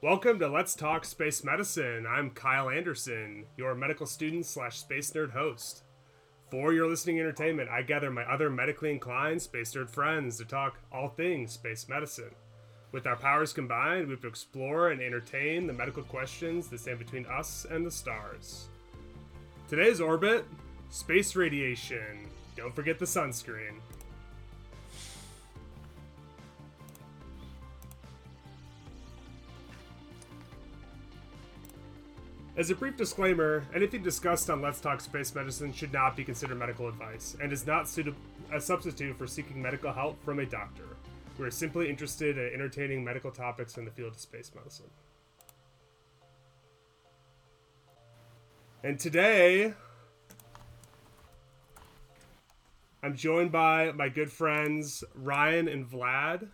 Welcome to Let's Talk Space Medicine. I'm Kyle Anderson, your medical student / space nerd host. For your listening entertainment, I gather my other medically inclined space nerd friends to talk all things space medicine. With our powers combined, we have to explore and entertain the medical questions that stand between us and the stars. Today's orbit, space radiation. Don't forget the sunscreen. As a brief disclaimer, anything discussed on Let's Talk Space Medicine should not be considered medical advice and is not a substitute for seeking medical help from a doctor. We are simply interested in entertaining medical topics in the field of space medicine. And today, I'm joined by my good friends Ryan and Vlad,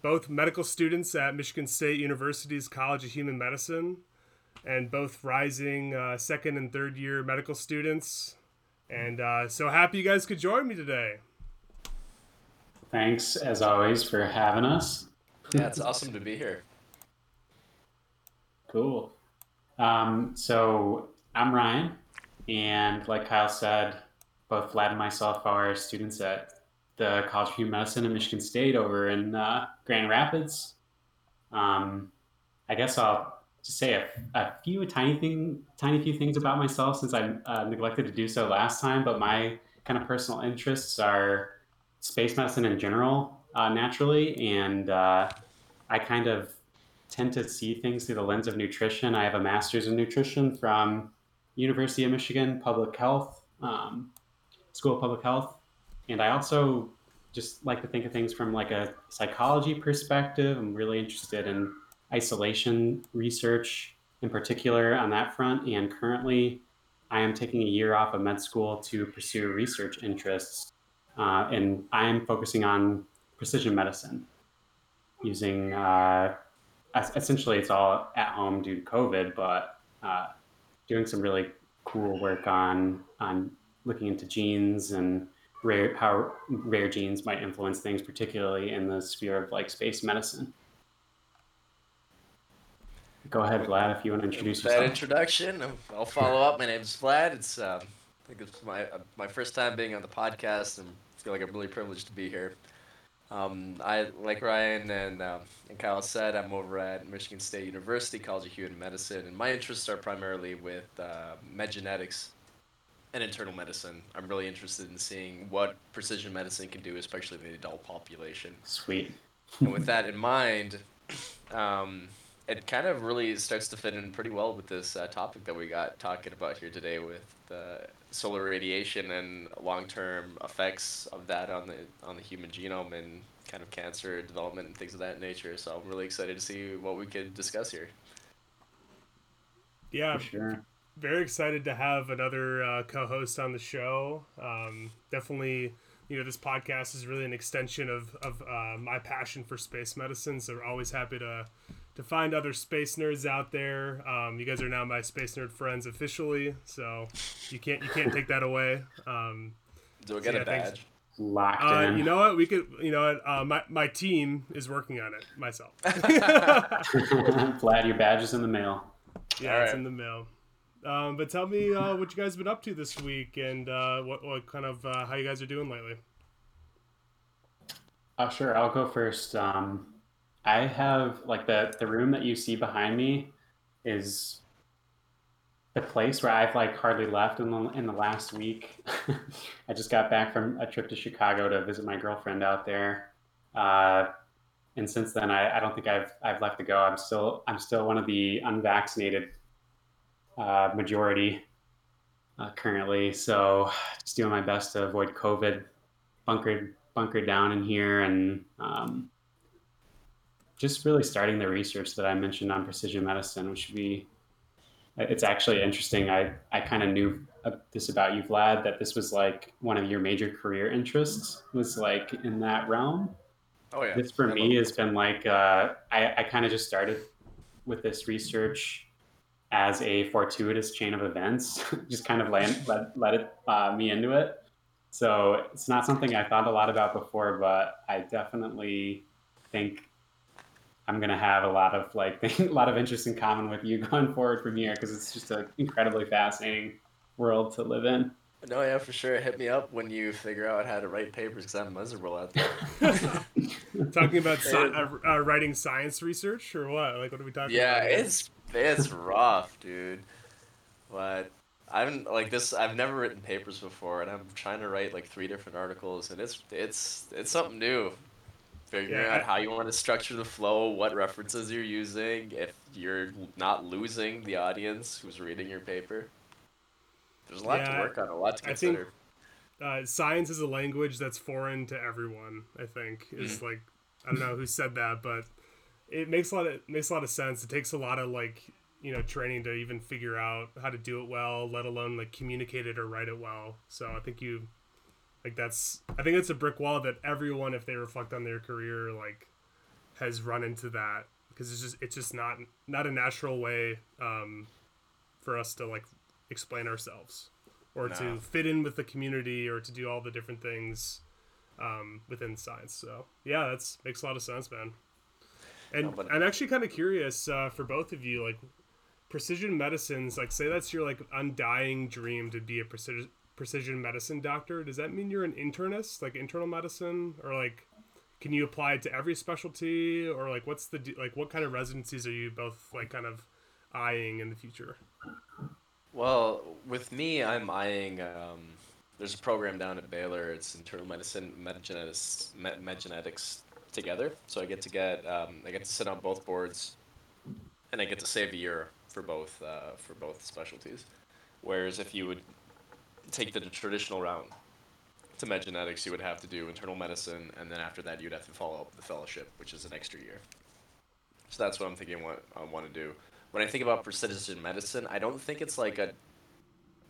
both medical students at Michigan State University's College of Human Medicine, and both rising second and third year medical students. And so happy you guys could join me today. Thanks, as always, for having us. Yeah, it's awesome to be here. Cool. So I'm Ryan, and like Kyle said, both Vlad and myself are students at the College of Human Medicine at Michigan State over in Grand Rapids. I guess I'll just say a few tiny things about myself, since I neglected to do so last time, but my kind of personal interests are space medicine in general, naturally, and I kind of tend to see things through the lens of nutrition. I have a master's in nutrition from University of Michigan Public Health, School of Public Health, and I also just like to think of things from like a psychology perspective. I'm really interested in isolation research in particular on that front. And currently I am taking a year off of med school to pursue research interests. And I'm focusing on precision medicine using, essentially it's all at home due to COVID, but doing some really cool work on looking into genes and how rare genes might influence things, particularly in the sphere of like space medicine. Go ahead, Vlad, if you want to introduce yourself. That introduction, I'll follow up. My name's Vlad. It's I think it's my first time being on the podcast, and I feel like I'm really privileged to be here. I, like Ryan and Kyle said, I'm over at Michigan State University College of Human Medicine, and my interests are primarily with med genetics and internal medicine. I'm really interested in seeing what precision medicine can do, especially in the adult population. Sweet. And with that in mind, it kind of really starts to fit in pretty well with this topic that we got talking about here today with solar radiation and long-term effects of that on the human genome and kind of cancer development and things of that nature. So I'm really excited to see what we could discuss here. Yeah, for sure. Very excited to have another co-host on the show. Definitely, this podcast is really an extension of my passion for space medicine. So we're always happy to find other space nerds out there. You guys are now my space nerd friends officially, so you can't take that away. Do we get a badge? Thanks. Locked in. You know what? We could. You know what? My team is working on it. Myself. Vlad, your badge is in the mail. Yeah, all right. It's in the mail. But tell me what you guys have been up to this week, and what kind of how you guys are doing lately. Sure, I'll go first. I have like the room that you see behind me is the place where I've like hardly left in the last week. I just got back from a trip to Chicago to visit my girlfriend out there, and since then I don't think I've left to go. I'm still one of the unvaccinated majority currently, so just doing my best to avoid COVID, bunkered down in here, and just really starting the research that I mentioned on precision medicine, which it's actually interesting. I kind of knew this about you, Vlad, that this was like one of your major career interests was like in that realm. Oh yeah. This for me has been like, I kind of just started with this research as a fortuitous chain of events, just kind of led me into it. So it's not something I thought a lot about before, but I definitely think I'm going to have a lot of interests in common with you going forward from here, because it's just an incredibly fascinating world to live in. No, yeah, for sure. Hit me up when you figure out how to write papers, because I'm miserable out there. Talking about writing science research or what? Like, what are we talking about? Yeah, it's rough, dude. But I'm like this. I've never written papers before, and I'm trying to write like 3 different articles, and it's something new. Figuring out how you want to structure the flow, what references you're using, if you're not losing the audience who's reading your paper. There's a lot to work on, a lot to consider. I think science is a language that's foreign to everyone, I think. It's like, I don't know who said that, but it makes a lot of sense. It takes a lot of training to even figure out how to do it well, let alone communicate it or write it well. So I think that's a brick wall that everyone, if they reflect on their career, has run into that, because it's just not a natural way for us to explain ourselves or to fit in with the community or to do all the different things within science. So yeah, that makes a lot of sense, man. And I'm actually kind of curious for both of you, precision medicines, say that's your undying dream to be a precision medicine doctor. Does that mean you're an internist, internal medicine, or can you apply it to every specialty, or what's the what kind of residencies are you both eyeing in the future? Well, with me, I'm eyeing there's a program down at Baylor. It's internal medicine, med genetics together. So I get to sit on both boards, and I get to save a year for both specialties. Whereas if you would take the traditional route to med genetics, you would have to do internal medicine, and then after that you'd have to follow up with the fellowship, which is an extra year. So that's what I'm thinking, what I want to do. When I think about precision medicine, I don't think it's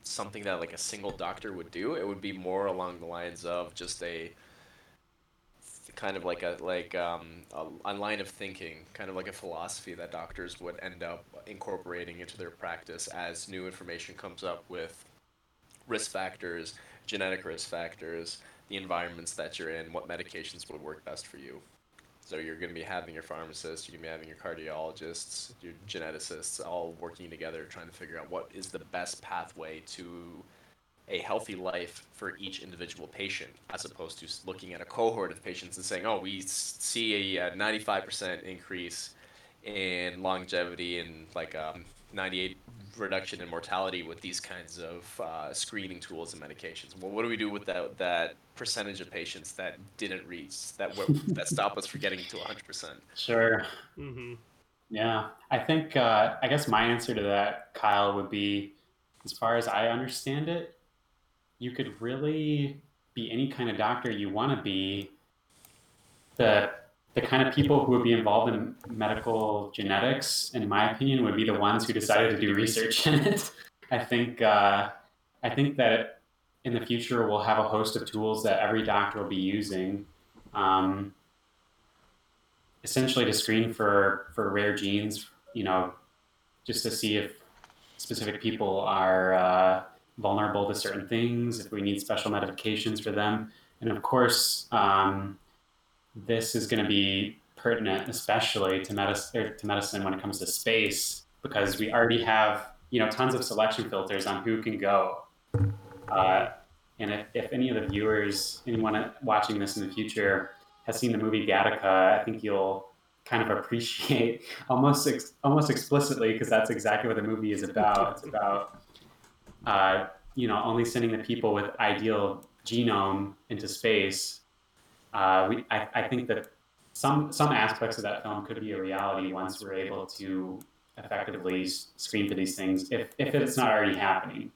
something that a single doctor would do. It would be more along the lines of just a kind of a line of thinking, kind of like a philosophy that doctors would end up incorporating into their practice as new information comes up with risk factors, genetic risk factors, the environments that you're in, what medications would work best for you. So you're going to be having your pharmacists, you're going to be having your cardiologists, your geneticists, all working together trying to figure out what is the best pathway to a healthy life for each individual patient, as opposed to looking at a cohort of patients and saying, oh, we see a 95% increase in longevity and 98% reduction in mortality with these kinds of screening tools and medications. Well, what do we do with that percentage of patients that didn't reach that stop us from getting to 100%? Sure. Mm-hmm. Yeah, I think I guess my answer to that, Kyle, would be, as far as I understand it, you could really be any kind of doctor you want to be. The kind of people who would be involved in medical genetics, in my opinion, would be the ones who decided to do research in it. I think that in the future we'll have a host of tools that every doctor will be using, essentially to screen for rare genes, just to see if specific people are vulnerable to certain things, if we need special medications for them. And of course, this is going to be pertinent, especially to medicine when it comes to space, because we already have, tons of selection filters on who can go. And if any of the viewers, anyone watching this in the future, has seen the movie Gattaca, I think you'll kind of appreciate almost explicitly, because that's exactly what the movie is about. It's about, only sending the people with ideal genome into space. I think that some aspects of that film could be a reality once we're able to effectively screen for these things, if it's not already happening.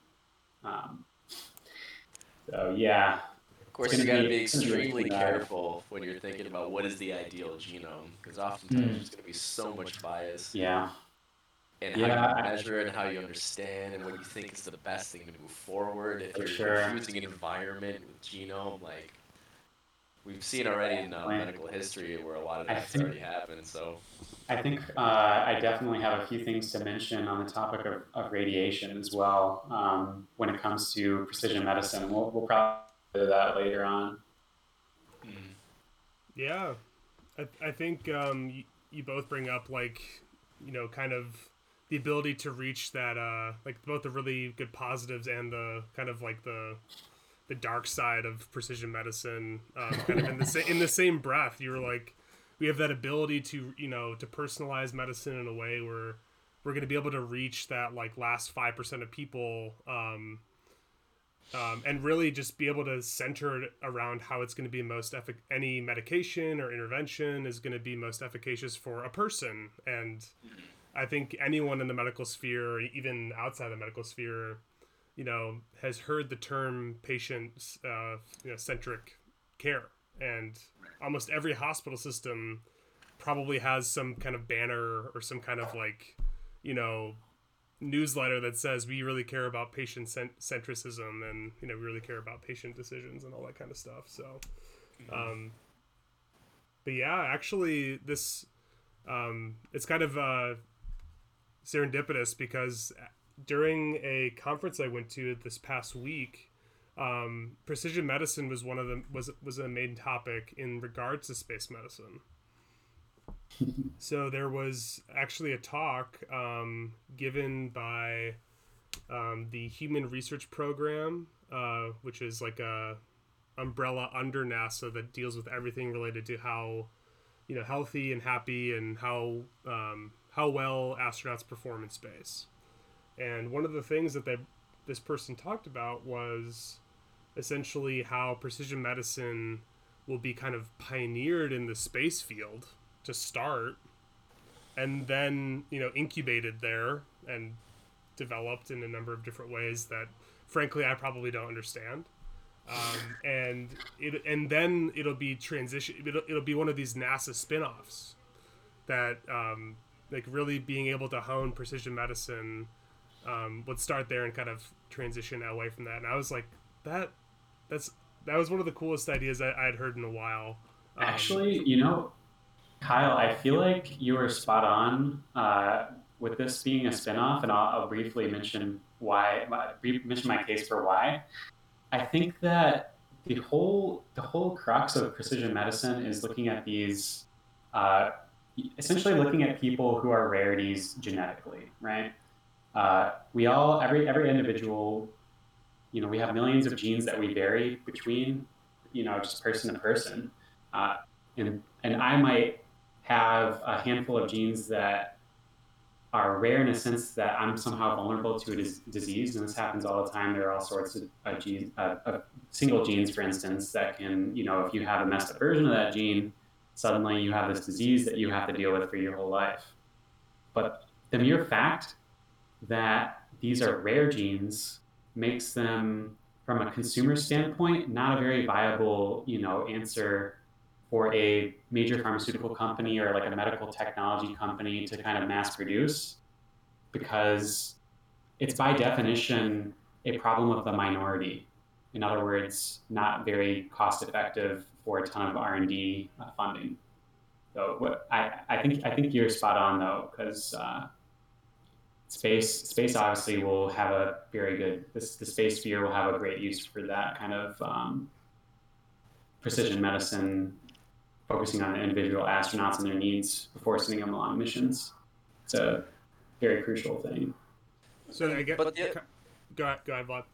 So yeah. Of course, you gotta be extremely careful when you're thinking about what is the ideal genome, because oftentimes there's gonna be so much bias. Yeah. And how you measure and how you understand and what you think is the best thing to move forward. If you're confusing an environment with genome, we've seen already in medical history where a lot of that's already happened, so. I think I definitely have a few things to mention on the topic of radiation as well, when it comes to precision medicine. We'll probably do that later on. Yeah. I think you both bring up, like, you know, kind of the ability to reach that, like, both the really good positives and the kind of like the dark side of precision medicine, kind of in the same breath. You were like, we have that ability to, you know, to personalize medicine in a way where we're going to be able to reach that, like, last 5% of people, and really just be able to center it around how it's going to be most any medication or intervention is going to be most efficacious for a person. And I think anyone in the medical sphere, even outside the medical sphere, you know, has heard the term patient centric care, and almost every hospital system probably has some kind of banner or some kind of, like, you know, newsletter that says we really care about patient centricism, and, you know, we really care about patient decisions and all that kind of stuff. So but yeah, actually this it's kind of serendipitous, because during a conference I went to this past week, precision medicine was one of the was a main topic in regards to space medicine. So there was actually a talk given by the Human Research Program, which is like a umbrella under NASA that deals with everything related to how, you know, healthy and happy and how well astronauts perform in space. And one of the things that this person talked about was essentially how precision medicine will be kind of pioneered in the space field to start, and then, you know, incubated there and developed in a number of different ways that, frankly, I probably don't understand. And then it'll be transition. It'll be one of these NASA spinoffs that, like, really being able to hone precision medicine would start there and kind of transition away from that. And I was like, that was one of the coolest ideas I had heard in a while. Actually, you know, Kyle, I feel like you were spot on with this being a spinoff, and I'll briefly mention my case for why. I think that the whole crux of precision medicine is looking at these, essentially looking at people who are rarities genetically, right? We all, every individual, you know, we have millions of genes that we vary between, you know, just person to person, and I might have a handful of genes that are rare in a sense that I'm somehow vulnerable to a disease, and this happens all the time. There are all sorts of genes, single genes, for instance, that can, you know, if you have a messed up version of that gene, suddenly you have this disease that you have to deal with for your whole life. But the mere fact that these are rare genes makes them, from a consumer standpoint, not a very viable, you know, answer for a major pharmaceutical company or like a medical technology company to kind of mass produce, because it's by definition a problem of the minority. In other words, not very cost effective for a ton of R&D funding. So I think you're spot on though, because space obviously will have a very good, the space sphere will have a great use for that kind of precision medicine, focusing on individual astronauts and their needs before sending them on missions. It's a very crucial thing. So I get. Go ahead, Vlad.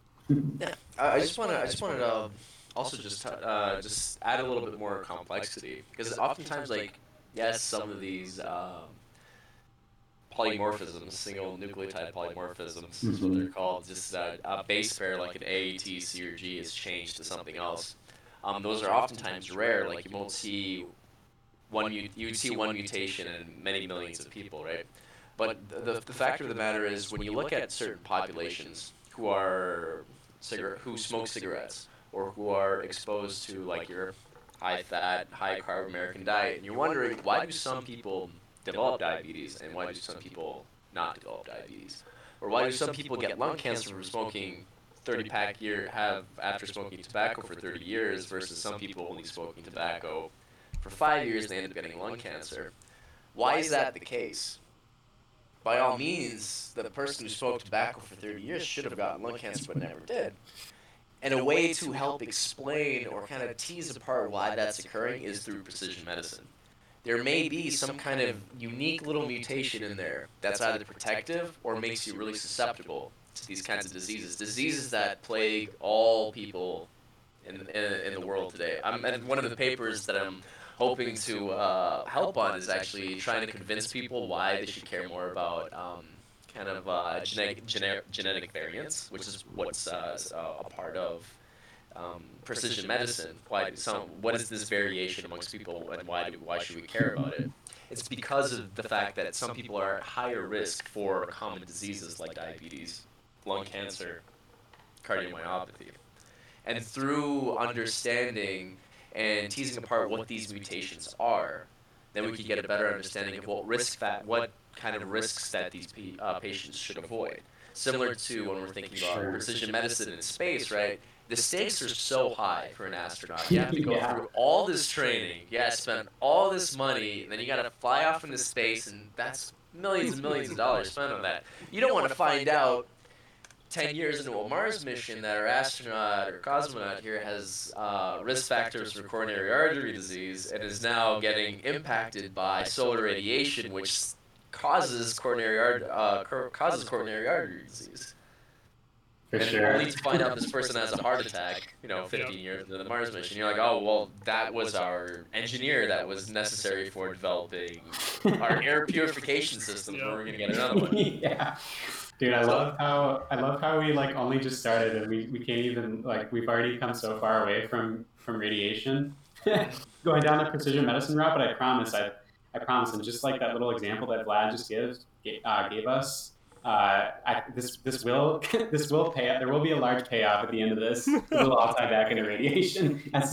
Yeah, I just wanted to also just add a little bit more complexity, because oftentimes, like, yes, some of these polymorphisms, single nucleotide polymorphisms is what they're called. Just a base pair like an A, T, C, or G is changed to something else. Those are oftentimes rare. Like, you won't see one mutation in many millions of people, right? But the fact of the matter is, when you look at certain populations who smoke cigarettes or who are exposed to, like, your high fat, high carb American diet, and you're wondering, why do some people develop diabetes and why do some people not develop diabetes, or why do some people get lung cancer from smoking 30-pack year have after smoking tobacco for 30 years versus some people only smoking tobacco for 5 years and they end up getting lung cancer. Why is that the case? By all means, the person who smoked tobacco for 30 years should have gotten lung cancer but never did. And a way to help explain or kind of tease apart why that's occurring is through precision medicine. there may be some kind of unique little mutation in there that's either protective or makes you really susceptible to these kinds of diseases, diseases that plague all people in the world today. And one of the papers that I'm hoping to help on is actually trying to convince people why they should care more about kind of genetic variants, which is what's a part of precision medicine. What is this variation amongst people, and why should we care about it? It's because of the fact that some people are at higher risk for common diseases like diabetes, lung cancer, cardiomyopathy. And through understanding and teasing apart what these mutations are, then we can get a better understanding of what kind of risks that these patients should avoid. Similar to when we're thinking about precision medicine in space, right? The stakes are so high for an astronaut. You have to go through all this training. You have to spend all this money, and then you got to fly off into space, and that's millions and millions of dollars spent on that. You don't want to find out 10 years into a Mars mission that our astronaut or cosmonaut here has risk factors for coronary artery disease and is now getting impacted by solar radiation, which causes coronary artery disease. For sure. Only to find out this person has a heart attack, 15 years into the Mars mission. You're like, oh, well, that was our engineer that was necessary for developing our air purification system. Yeah. We're gonna get another one. Yeah. Dude, I love how we only just started and we can't even we've already come so far away from radiation. Going down the precision medicine route, but I promise, and just that little example that Vlad just gave us. This will pay up. There will be a large payoff at the end of this. We'll all tie back into radiation. That's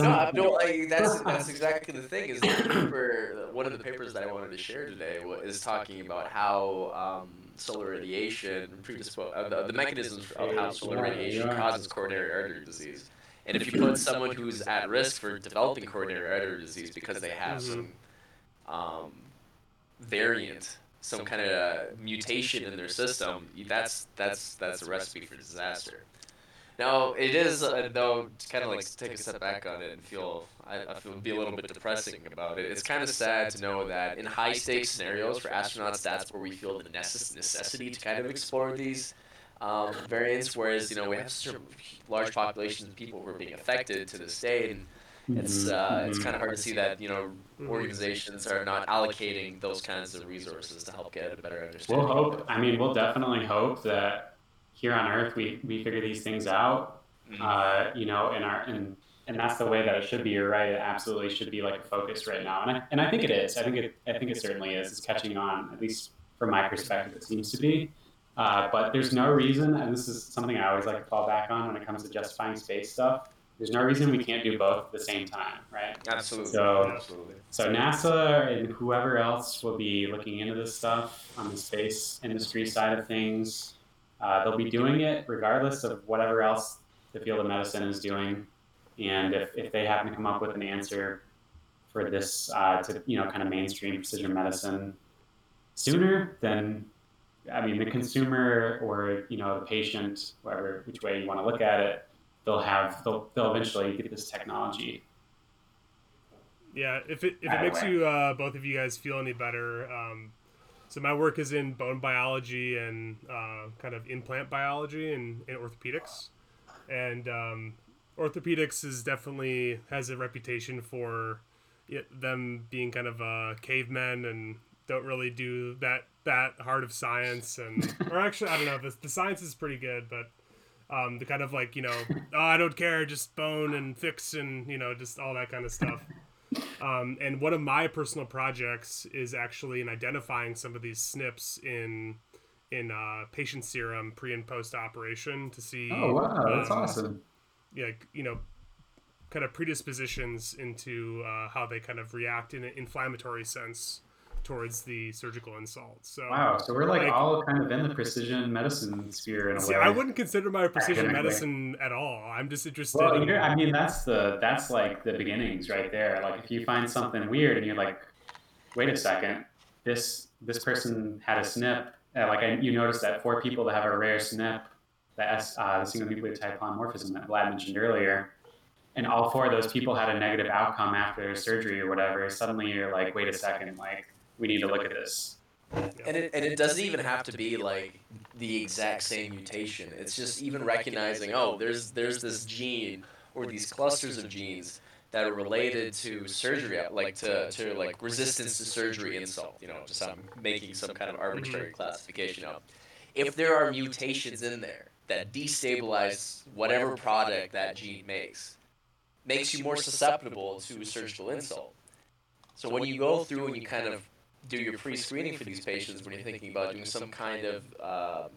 exactly the thing. Is the paper, one of the papers that I wanted to share today is talking about how solar radiation the mechanisms of how solar radiation causes coronary artery disease. And if you put someone who's at risk for developing coronary artery disease because they have some variant, some kind of mutation in their system, that's a recipe for disaster. Now, it is, though, to kind of take a step back on it and I feel be a little bit depressing about it. It's kind of sad to know that in high-stakes scenarios for astronauts, that's where we feel the necessity to kind of explore these variants, whereas, we have such a large population of people who are being affected to this day, and it's kind of hard to see that organizations are not allocating those kinds of resources to help get a better understanding. We'll definitely hope that here on Earth we figure these things out. And that's the way that it should be. You're right. It absolutely should be a focus right now, and I think it is. I think it certainly is. It's catching on, at least from my perspective. It seems to be. But there's no reason, and this is something I always to fall back on when it comes to justifying space stuff. There's no reason we can't do both at the same time, right? Absolutely. So NASA and whoever else will be looking into this stuff on the space industry side of things, they'll be doing it regardless of whatever else the field of medicine is doing. And if they happen to come up with an answer for this to kind of mainstream precision medicine sooner, then the consumer or the patient, which way you want to look at it, they'll eventually get this technology. Yeah, if it makes you both of you guys feel any better, so my work is in bone biology and kind of implant biology and orthopedics, and orthopedics has a reputation for them being kind of cavemen and don't really do that hard of science, and or actually I don't know, the science is pretty good, but. The kind of oh, I don't care, just bone and fix and, just all that kind of stuff. And one of my personal projects is actually in identifying some of these SNPs in patient serum pre and post operation to see. Oh, wow. That's awesome. Yeah. Kind of predispositions into how they kind of react in an inflammatory sense towards the surgical insult. So wow, so we're all kind of in the precision medicine sphere in a way. I wouldn't consider my precision medicine at all. I'm just interested. Well, that's the beginnings right there. If you find something weird and you're like, wait a second, this person had a SNP. You notice that 4 people that have a rare SNP, the single nucleotide polymorphism that Vlad mentioned earlier, and all four of those people had a negative outcome after their surgery or whatever, suddenly you're like, wait a second, like, we need to look at this. And it doesn't even have to be like the exact same mutation. It's just even recognizing, oh, there's this gene or these clusters of genes that are related to surgery, like to like resistance to surgery insult. You know, just I'm making some kind of arbitrary classification up. If there are mutations in there that destabilize whatever product that gene makes you more susceptible to surgical insult. So when you go through and you kind of do your pre-screening for these patients when you're thinking about doing some kind of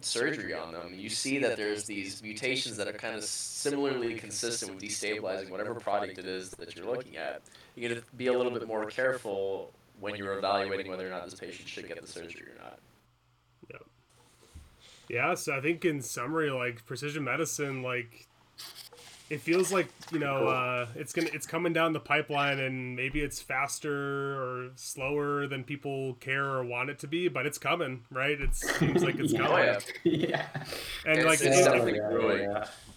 surgery on them, you see that there's these mutations that are kind of similarly consistent with destabilizing whatever product it is that you're looking at. You're going to be a little bit more careful when you're evaluating whether or not this patient should get the surgery or not. Yeah. Yeah, so I think in summary, like, precision medicine, like, it feels like, you know, it's coming down the pipeline, and maybe it's faster or slower than people care or want it to be, but it's coming, right? It seems like it's coming. Yeah. And like, it's definitely growing.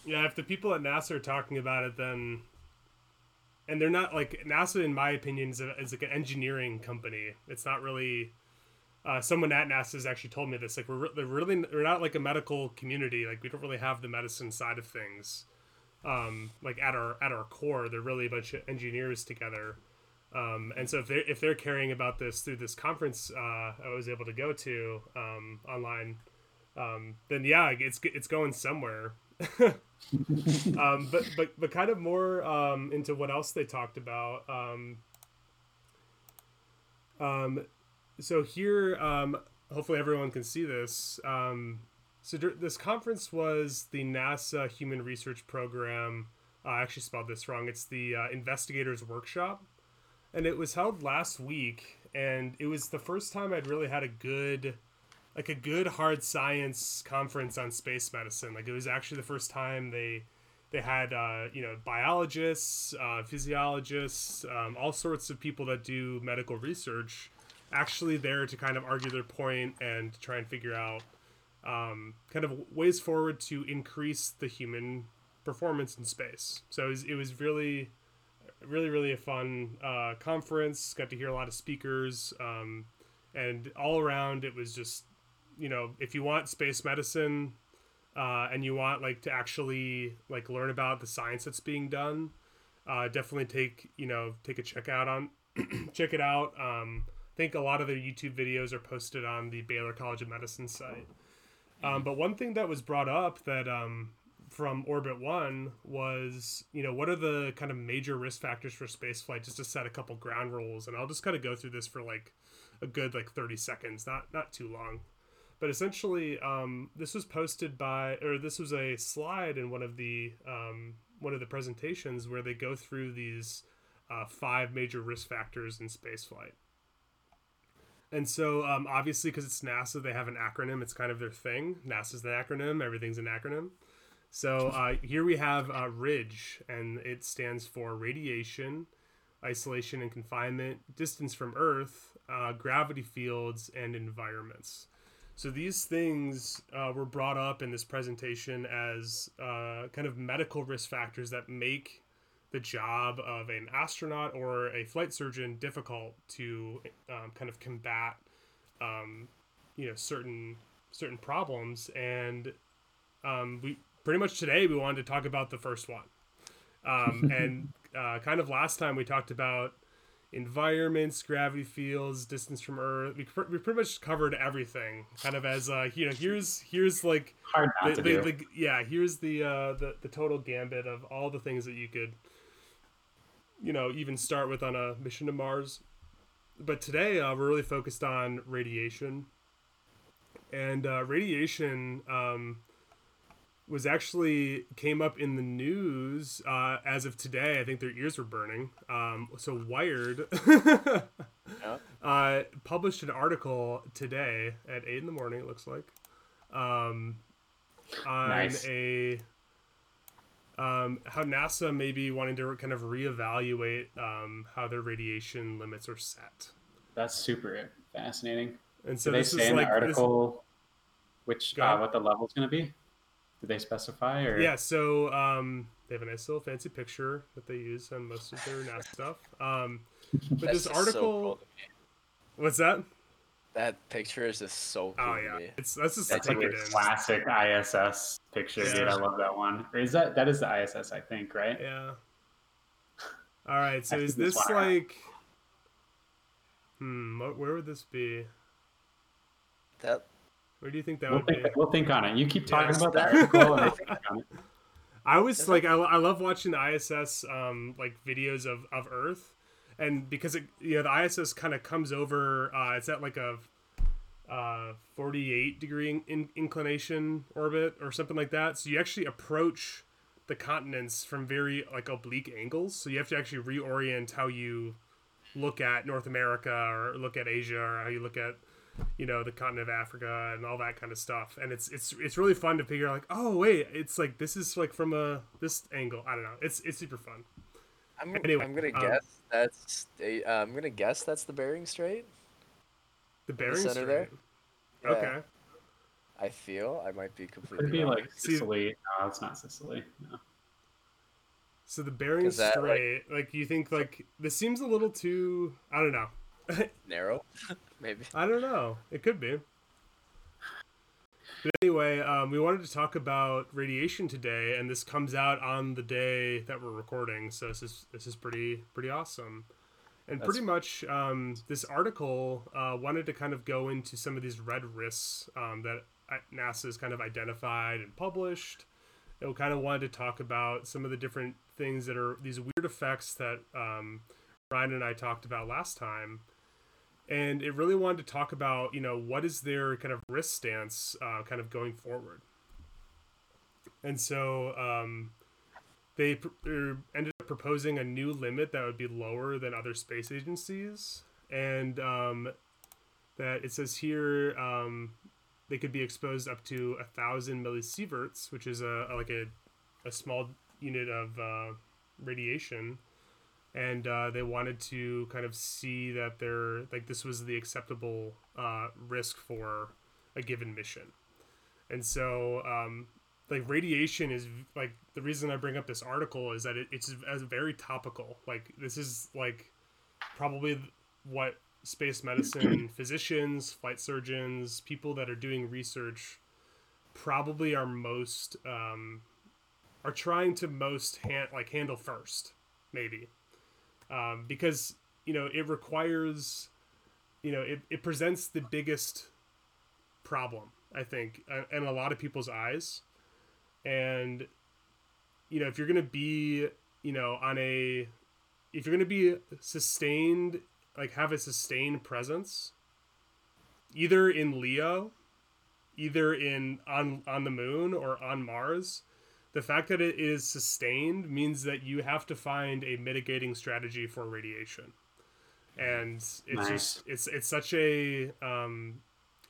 Yeah, if the people at NASA are talking about it, then, and they're not, like, NASA, in my opinion, is like an engineering company. It's not really. Someone at NASA has actually told me this. Like, we're not like a medical community. Like, we don't really have the medicine side of things. Like at our core, they're really a bunch of engineers together. And so if they're caring about this through this conference I was able to go to online, then yeah, it's going somewhere. But kind of more into what else they talked about. So here, hopefully everyone can see this. So this conference was the NASA Human Research Program. I actually spelled this wrong. It's the Investigators Workshop. And it was held last week. And it was the first time I'd really had a good hard science conference on space medicine. Like, it was actually the first time they had, biologists, physiologists, all sorts of people that do medical research actually there to kind of argue their point and try and figure out kind of ways forward to increase the human performance in space. So it was really, really, really a fun conference. Got to hear a lot of speakers, and all around it was just, you know, if you want space medicine and you want like to actually like learn about the science that's being done, definitely check it out. I think a lot of their YouTube videos are posted on the Baylor College of Medicine site. But one thing that was brought up that from Orbit 1 was, you know, what are the kind of major risk factors for spaceflight, just to set a couple ground rules. And I'll just kind of go through this for like a good like 30 seconds, not too long. But essentially, this was a slide in one of the presentations where they go through these 5 major risk factors in spaceflight. And so, obviously, because it's NASA, they have an acronym. It's kind of their thing. NASA's an acronym. Everything's an acronym. So here we have RIDGE, and it stands for radiation, isolation and confinement, distance from Earth, gravity fields, and environments. So these things were brought up in this presentation as kind of medical risk factors that make the job of an astronaut or a flight surgeon difficult to kind of combat, certain problems. And we pretty much today we wanted to talk about the first one. And kind of last time we talked about environments, gravity fields, distance from Earth. We pretty much covered everything. Kind of as here's like hard not to do. Here's the total gambit of all the things that you could. You know, even start with on a mission to Mars. But today we're really focused on radiation. And radiation was actually came up in the news as of today. I think their ears were burning. So Wired published an article today at 8 a.m, it looks like, on nice. How NASA may be wanting to kind of reevaluate how their radiation limits are set. That's super fascinating. And so they say in the article what the level's going to be? Did they specify? Or? Yeah, so they have a nice little fancy picture that they use on most of their NASA stuff. But that's this article, so cool to me. What's that? That picture is just so cool. Oh yeah, to me. That's like a classic ISS picture, dude. I love that one. That is the ISS, I think, right? Yeah. All right, so is this like? Where would this be? That. Where do you think that would be? We'll think on it. You keep talking about that article, and I think on it. I was like, I love watching the ISS like videos of Earth, and because it, you know, the ISS kind of comes over. It's at like a 48 degree inclination orbit or something like that. So you actually approach the continents from very like oblique angles. So you have to actually reorient how you look at North America or look at Asia or how you look at, you know, the continent of Africa and all that kind of stuff. And it's really fun to figure out like, oh wait, it's like this is like from this angle. I don't know. It's super fun. I'm gonna guess that's the Bering Strait. The Bering Strait there. Yeah. Okay. I feel I might be completely. It'd be wrong. Like Sicily. No, it's not Sicily. No. So the Bering Strait, like you think, like this seems a little too. I don't know. Narrow, maybe. I don't know. It could be. But anyway, we wanted to talk about radiation today, and this comes out on the day that we're recording. So this is pretty awesome, and that's pretty much this article wanted to kind of go into some of these red risks that NASA has kind of identified and published. It kind of wanted to talk about some of the different things that are these weird effects that Ryan and I talked about last time. And it really wanted to talk about, you know, what is their kind of risk stance kind of going forward. And so they ended up proposing a new limit that would be lower than other space agencies. And that it says here they could be exposed up to 1,000 millisieverts, which is a small unit of radiation. And they wanted to kind of see that they're like this was the acceptable risk for a given mission. And so like radiation is like the reason I bring up this article is that it's as very topical. Like this is like probably what space medicine physicians, flight surgeons, people that are doing research probably are most are trying to most handle first, maybe. Because, you know, it requires, you know, it presents the biggest problem, I think, in a lot of people's eyes. And, you know, if you're going to be, you know, if you're going to be sustained, like have a sustained presence, either in LEO, either on the moon or on Mars, the fact that it is sustained means that you have to find a mitigating strategy for radiation. And it's nice. Just, it's such a,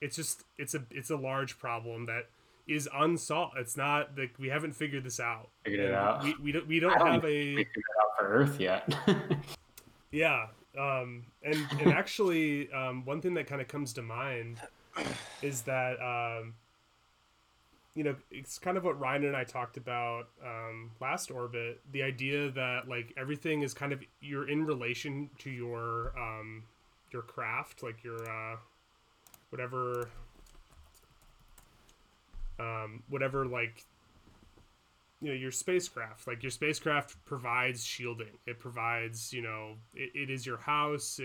it's just, it's a large problem that is unsolved. It's not like we haven't figured this out. We don't have a figured it out for Earth yet. Yeah. And actually, one thing that kind of comes to mind is that, you know, it's kind of what Ryan and I talked about last orbit, the idea that like everything is kind of you're in relation to your craft, like your whatever like, you know, your spacecraft, like your spacecraft provides shielding, it provides, you know, it is your house,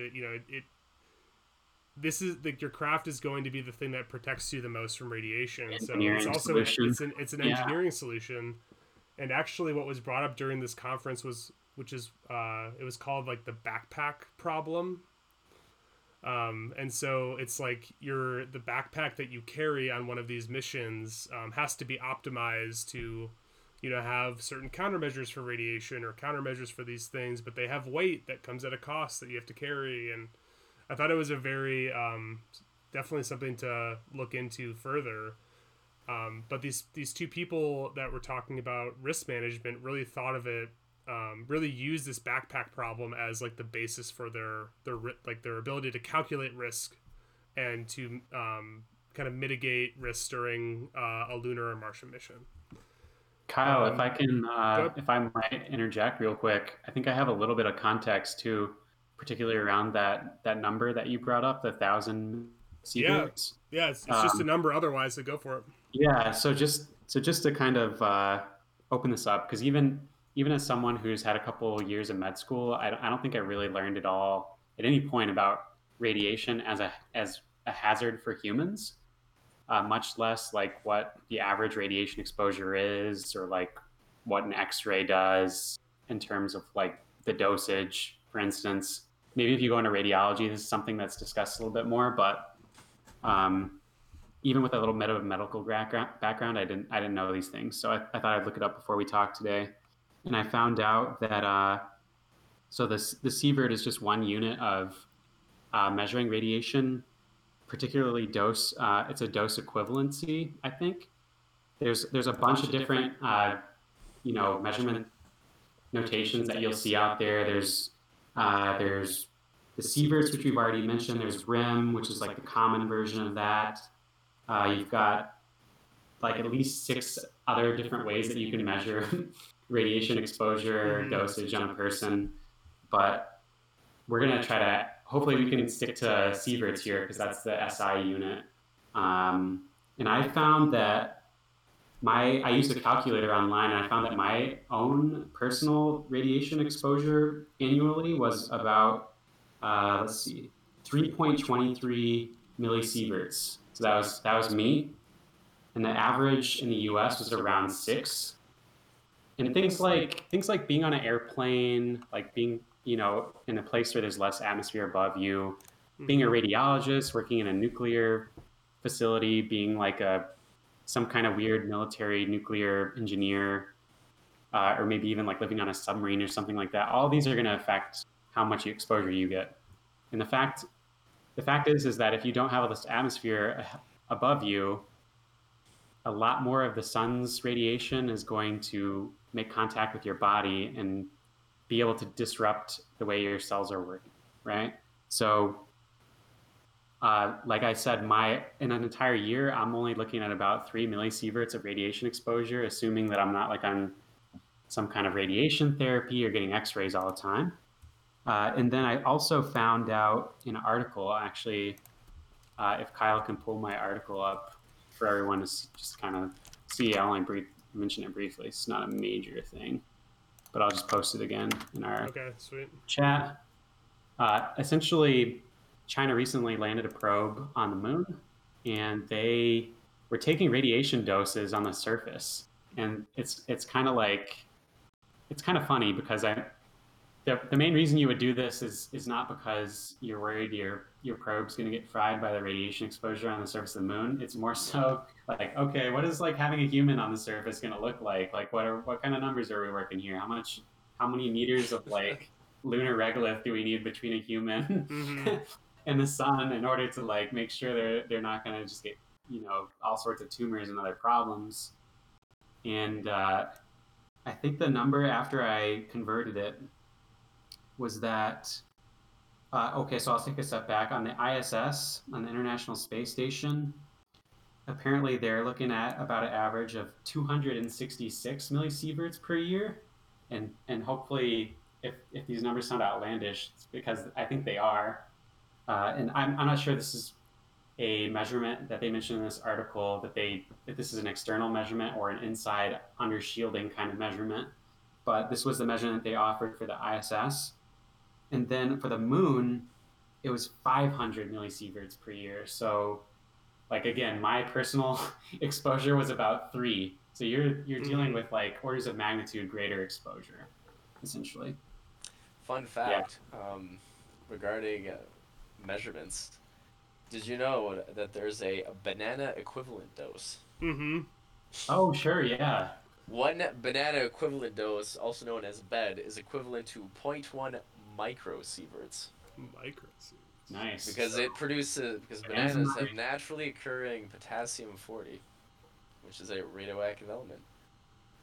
this is like your craft is going to be the thing that protects you the most from radiation. So it's also it's an engineering solution. And actually, what was brought up during this conference it was called like the backpack problem. And so it's like the backpack that you carry on one of these missions has to be optimized to, you know, have certain countermeasures for radiation or countermeasures for these things, but they have weight that comes at a cost that you have to carry and. I thought it was a very definitely something to look into further. But these two people that were talking about risk management really thought of it, really used this backpack problem as like the basis for their ability to calculate risk and to kind of mitigate risks during a lunar or Martian mission. Kyle, if I can, if I might interject real quick, I think I have a little bit of context too, particularly around that number that you brought up, the 1,000 seekers. Yeah, it's just a number. Otherwise, so go for it. Yeah, so just to kind of open this up, because even as someone who's had a couple years of med school, I don't think I really learned at all at any point about radiation as a hazard for humans. Much less like what the average radiation exposure is, or like what an X-ray does in terms of like the dosage, for instance. Maybe if you go into radiology, this is something that's discussed a little bit more. But even with a little bit of a medical background, I didn't know these things. So I thought I'd look it up before we talk today, and I found out that so the sievert is just one unit of measuring radiation. Particularly dose, it's a dose equivalency, I think. There's a bunch of different measurement notations that you'll see out there. There's the sieverts, which we've already mentioned. There's RIM, which is like the common version of that. You've got like at least 6 other different ways that you can measure radiation exposure, dosage on a person. But we're gonna try to, hopefully we can stick to sieverts here because that's the SI unit. And I found that I used a calculator online, and I found that my own personal radiation exposure annually was about, 3.23 millisieverts. So that was me. And the average in the US was around 6. And things like being on an airplane, like being, in a place where there's less atmosphere above you, being a radiologist, working in a nuclear facility, being like some kind of weird military nuclear engineer, or maybe even like living on a submarine or something like that. All these are going to affect how much exposure you get. And the fact is that if you don't have all this atmosphere above you, a lot more of the sun's radiation is going to make contact with your body and be able to disrupt the way your cells are working, right? So, like I said, in an entire year, I'm only looking at about 3 millisieverts of radiation exposure, assuming that I'm not like on some kind of radiation therapy or getting x-rays all the time. And then I also found out in an article, actually, if Kyle can pull my article up for everyone to just kind of see, I'll only mention it briefly. It's not a major thing, but I'll just post it again in our chat. Essentially, China recently landed a probe on the moon, and they were taking radiation doses on the surface. And it's kind of funny because the main reason you would do this is not because you're worried your probe's going to get fried by the radiation exposure on the surface of the moon. It's more so like, okay, what is like having a human on the surface going to look like? Like what kind of numbers are we working here? How many meters of like lunar regolith do we need between a human and the sun in order to like make sure they're not going to just get, all sorts of tumors and other problems. And I think the number after I converted it was that, so I'll take a step back. On the ISS, on the International Space Station, apparently they're looking at about an average of 266 millisieverts per year. And hopefully, if these numbers sound outlandish, it's because I think they are. And I'm not sure this is a measurement that they mentioned in this article, if this is an external measurement or an inside under shielding kind of measurement. But this was the measurement they offered for the ISS. And then for the moon, it was 500 millisieverts per year. So, like, again, my personal exposure was about 3. So you're dealing with like orders of magnitude greater exposure, essentially. Fun fact regarding measurements. Did you know that there's a banana equivalent dose? Mm-hmm. Oh, sure, yeah. One banana equivalent dose, also known as BED, is equivalent to 0.1 microsieverts. Nice. Because it produces, bananas have naturally occurring potassium-40, which is a radioactive element.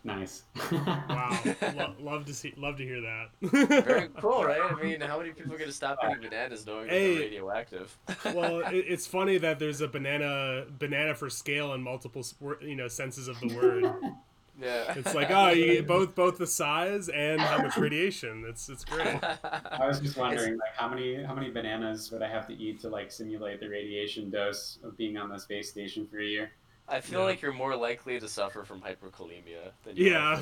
Nice. Wow. Love to hear that. Very cool, right? I mean, how many people are going to stop eating bananas knowing that they're radioactive? Well, it's funny that there's a banana for scale in multiple, senses of the word. Yeah. It's like, oh, you get both the size and how much radiation. It's great. I was just wondering, like, how many bananas would I have to eat to like simulate the radiation dose of being on the space station for a year? I feel like you're more likely to suffer from hyperkalemia than you are.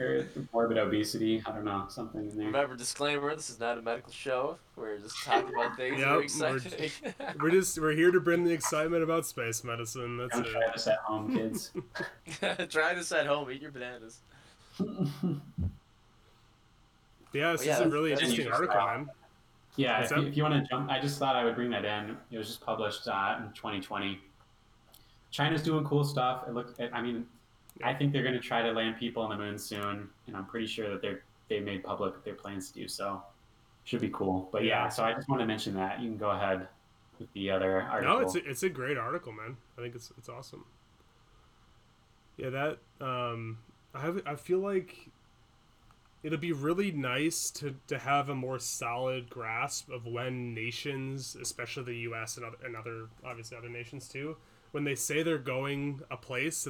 Or morbid obesity. I don't know, something in there. Remember, disclaimer: this is not a medical show. We're just talking about things that are exciting. We're here to bring the excitement about space medicine. That's it. Try this at home, kids. Try this at home. Eat your bananas. This is a really interesting article, man. Yeah, if you want to jump, I just thought I would bring that in. It was just published in 2020. China's doing cool stuff. I think they're going to try to land people on the moon soon, and I'm pretty sure that they made public their plans to do so. Should be cool. But so I just want to mention that. You can go ahead with the other article. No, it's a great article, man. I think it's awesome. Yeah, that I feel like it'll be really nice to have a more solid grasp of when nations, especially the U.S. and other obviously other nations too, when they say they're going a place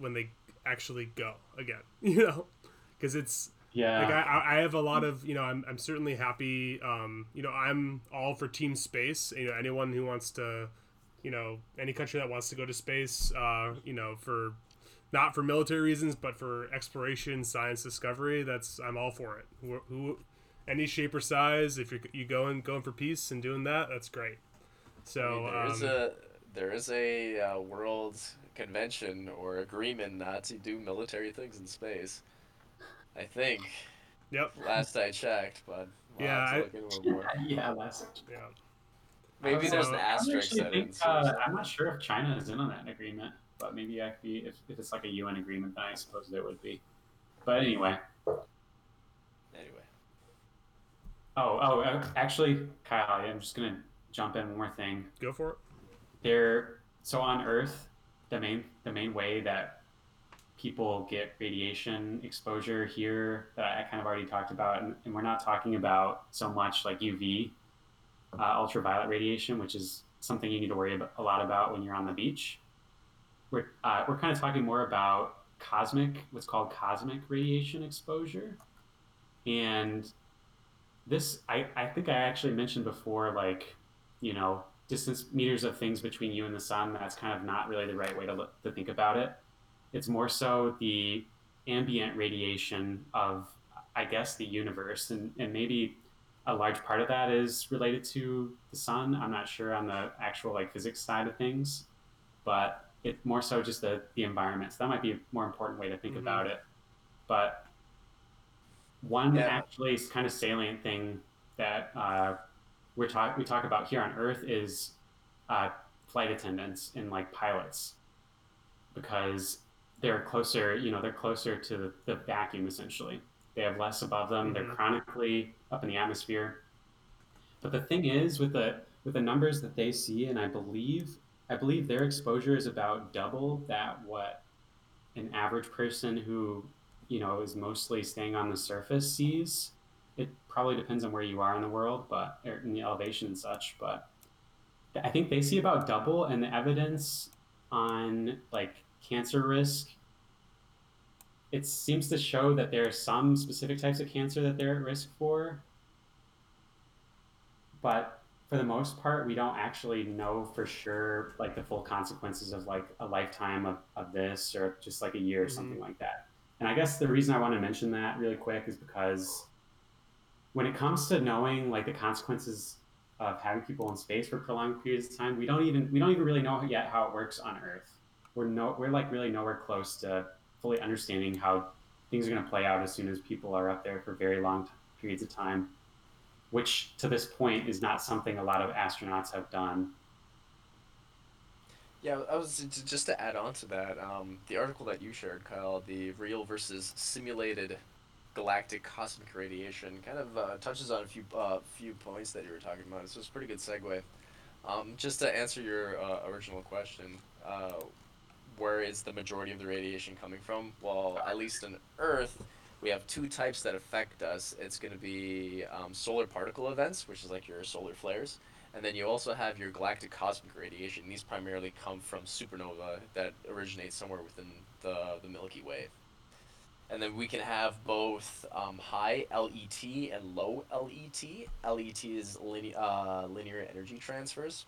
when they actually go again, because it's like I have a lot of, I'm certainly happy. I'm all for team space, anyone who wants to, any country that wants to go to space, for not for military reasons, but for exploration, science, discovery, I'm all for it. Who, any shape or size, if you're going for peace and doing that, that's great. So there is a world convention or agreement not to do military things in space, I think. Yep. Last I checked, but maybe there's an asterisk. I'm not sure if China is in on that agreement, but maybe I could be, if it's like a UN agreement, then I suppose there would be. But anyway. Oh, actually, Kyle, I'm just gonna jump in one more thing. Go for it. So on Earth, the main way that people get radiation exposure here that I kind of already talked about, and we're not talking about so much like UV, ultraviolet radiation, which is something you need to worry a lot about when you're on the beach. We're kind of talking more about what's called cosmic radiation exposure. And this, I think I actually mentioned before, like, distance meters of things between you and the sun, that's kind of not really the right way to think about it. It's more so the ambient radiation of, I guess, the universe. And maybe a large part of that is related to the sun. I'm not sure on the actual like physics side of things, but it's more so just the environment. So that might be a more important way to think about it. But one actually kind of salient thing that we talk about here on Earth is flight attendants and like pilots, because they're closer to the vacuum, essentially. They have less above them. They're chronically up in the atmosphere. But the thing is, with the numbers that they see, and I believe their exposure is about double that what an average person who is mostly staying on the surface sees. It probably depends on where you are in the world, but or in the elevation and such. But I think they see about double, and the evidence on like cancer risk, it seems to show that there are some specific types of cancer that they're at risk for. But for the most part, we don't actually know for sure like the full consequences of like a lifetime of this, or just like a year or something like that. And I guess the reason I want to mention that really quick is because when it comes to knowing like the consequences of having people in space for prolonged periods of time, we don't even really know yet how it works on Earth. We're like really nowhere close to fully understanding how things are going to play out as soon as people are up there for very long periods of time, which to this point is not something a lot of astronauts have done. Yeah, I was just to add on to that, the article that you shared, Kyle, the real versus simulated galactic cosmic radiation kind of touches on a few points that you were talking about. So it's a pretty good segue. Just to answer your original question, where is the majority of the radiation coming from? Well, at least on Earth, we have two types that affect us. It's going to be solar particle events, which is like your solar flares. And then you also have your galactic cosmic radiation. These primarily come from supernova that originates somewhere within the Milky Way. And then we can have both high LET and low LET. LET is linear energy transfers,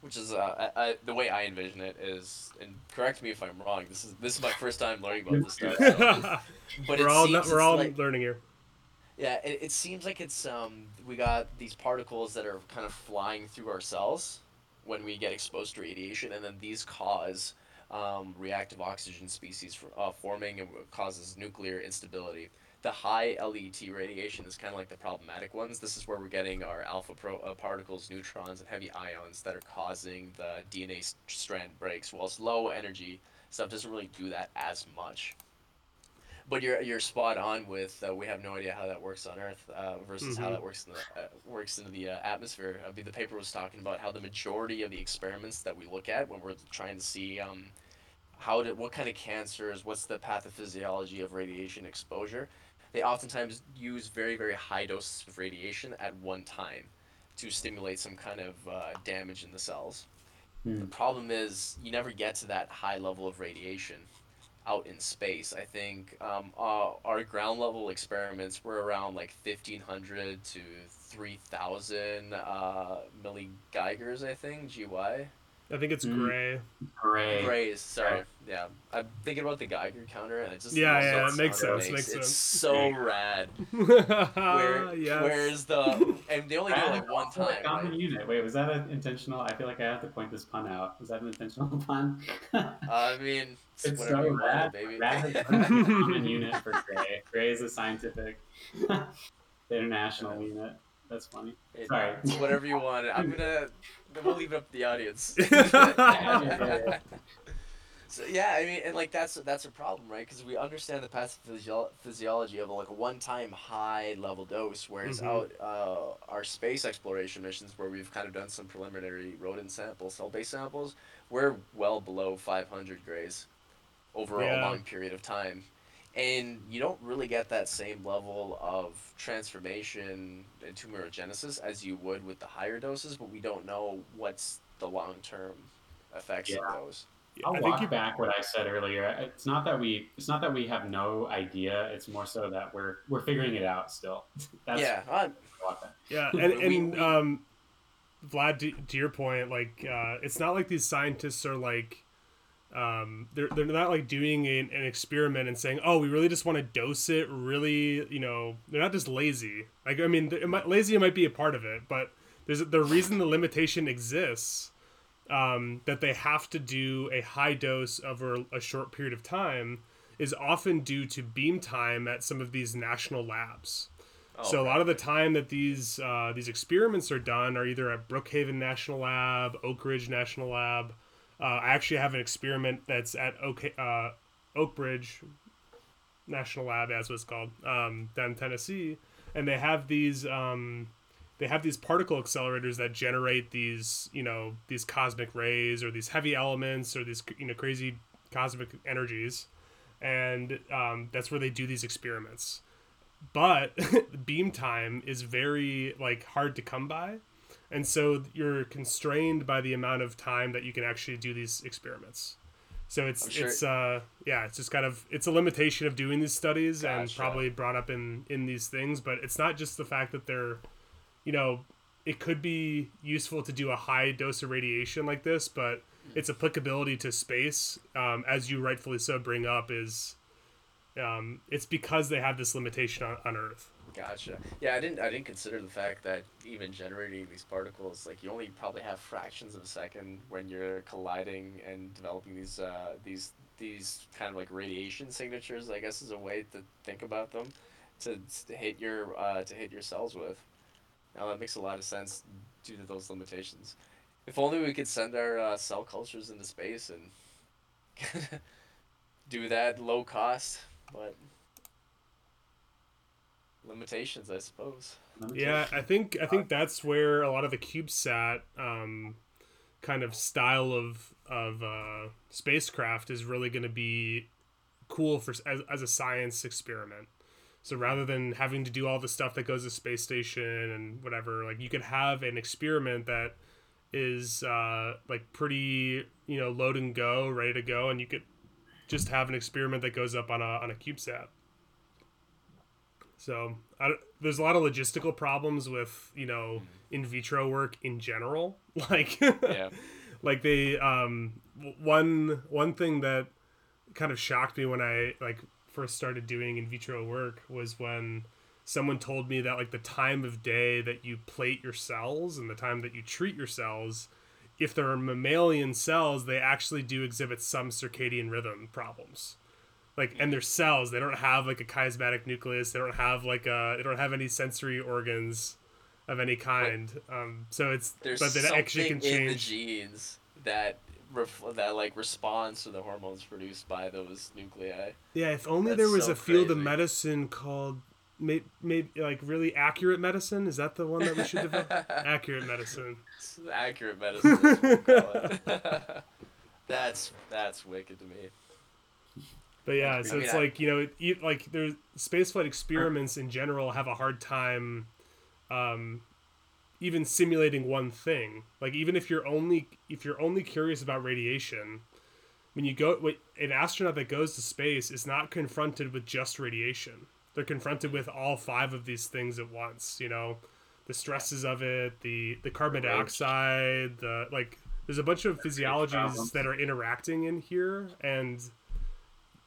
which is the way I envision it is, and correct me if I'm wrong. This is my first time learning about this stuff. So, but we're all like, learning here. Yeah, it seems like it's we got these particles that are kind of flying through our cells when we get exposed to radiation, and then these cause reactive oxygen species forming and causes nuclear instability. The high LET radiation is kind of like the problematic ones. This is where we're getting our alpha particles, neutrons, and heavy ions that are causing the DNA strand breaks, whilst low energy stuff doesn't really do that as much. But you're spot on with we have no idea how that works on Earth versus how that works in the atmosphere. I mean, the paper was talking about how the majority of the experiments that we look at when we're trying to see what kind of cancers, what's the pathophysiology of radiation exposure, they oftentimes use very, very high doses of radiation at one time to stimulate some kind of damage in the cells. The problem is you never get to that high level of radiation out in space. I think our ground level experiments were around like 1,500 to 3,000 milli-geigers, I think, GY. I think it's gray. Grays, sorry. Yeah. I'm thinking about the Geiger counter, and it just... Yeah, it makes sense. It's so rad. Where's the... And they only do it like one time. Like on the unit. Wait, was that an intentional... I feel like I have to point this pun out. Was that an intentional pun? I mean... It's so rad. Rad is a common unit for gray. Gray is a scientific... international unit. That's funny. Sorry. Whatever you want. I'm going to... We'll leave it up to the audience. So yeah, I mean, and like that's a problem, right? Because we understand the pathophysiology of like a one-time high-level dose, whereas out our space exploration missions, where we've kind of done some preliminary rodent samples, cell-based samples, we're well below 500 grays over a long period of time, and you don't really get that same level of transformation and tumorigenesis as you would with the higher doses, but we don't know what's the long-term effects of those. I walk back what I said earlier. It's not that we have no idea. It's more so that we're figuring it out still. Vlad, to your point, like it's not like these scientists are like they're not like doing an experiment and saying, oh, we really just want to dose it really, you know. They're not just lazy. Like, I mean, lazy might be a part of it, but there's the reason the limitation exists, that they have to do a high dose over a short period of time is often due to beam time at some of these national labs. So a lot of the time that these experiments are done are either at Brookhaven National Lab, Oak Ridge National Lab. I actually have an experiment that's at Oak Ridge National Lab, that's what it's called, down in Tennessee, and they have these particle accelerators that generate these, you know, these cosmic rays or these heavy elements or these, you know, crazy cosmic energies, and that's where they do these experiments. But beam time is very like hard to come by. And so you're constrained by the amount of time that you can actually do these experiments. So it's just kind of, it's a limitation of doing these studies and probably brought up in these things, but it's not just the fact that they're, you know, it could be useful to do a high dose of radiation like this, but its applicability to space, as you rightfully so bring up, is it's because they have this limitation on Earth. Gotcha. Yeah, I didn't consider the fact that even generating these particles, like you only probably have fractions of a second when you're colliding and developing these kind of like radiation signatures, I guess, is a way to think about them, to hit your cells with. Now that makes a lot of sense due to those limitations. If only we could send our cell cultures into space and do that low cost, but. Limitations, I suppose. Yeah, I think that's where a lot of the CubeSat kind of style of spacecraft is really going to be cool for as a science experiment. So rather than having to do all the stuff that goes to space station and whatever, like you could have an experiment that is like pretty, you know, load and go, ready to go, and you could just have an experiment that goes up on a CubeSat. So there's a lot of logistical problems with, you know, in vitro work in general. Like, yeah. Like they one thing that kind of shocked me when I like first started doing in vitro work was when someone told me that like the time of day that you plate your cells and the time that you treat your cells, if there are mammalian cells, they actually do exhibit some circadian rhythm problems. Like, and their cells, they don't have like a chiasmatic nucleus. They don't have they don't have any sensory organs of any kind. So it's, there's but that actually can change in the genes that like responds to the hormones produced by those nuclei. Yeah, if only there was a field of medicine called maybe like really accurate medicine. Is that the one that we should develop? Accurate medicine. Accurate medicine is what we call it. That's wicked to me. But yeah, so it's like, you know, like there's spaceflight experiments in general have a hard time even simulating one thing. Like even if you're only curious about radiation, when you go, an astronaut that goes to space is not confronted with just radiation. They're confronted with all five of these things at once, you know, the stresses of it, the carbon dioxide, there's a bunch of physiologies that are interacting in here. And,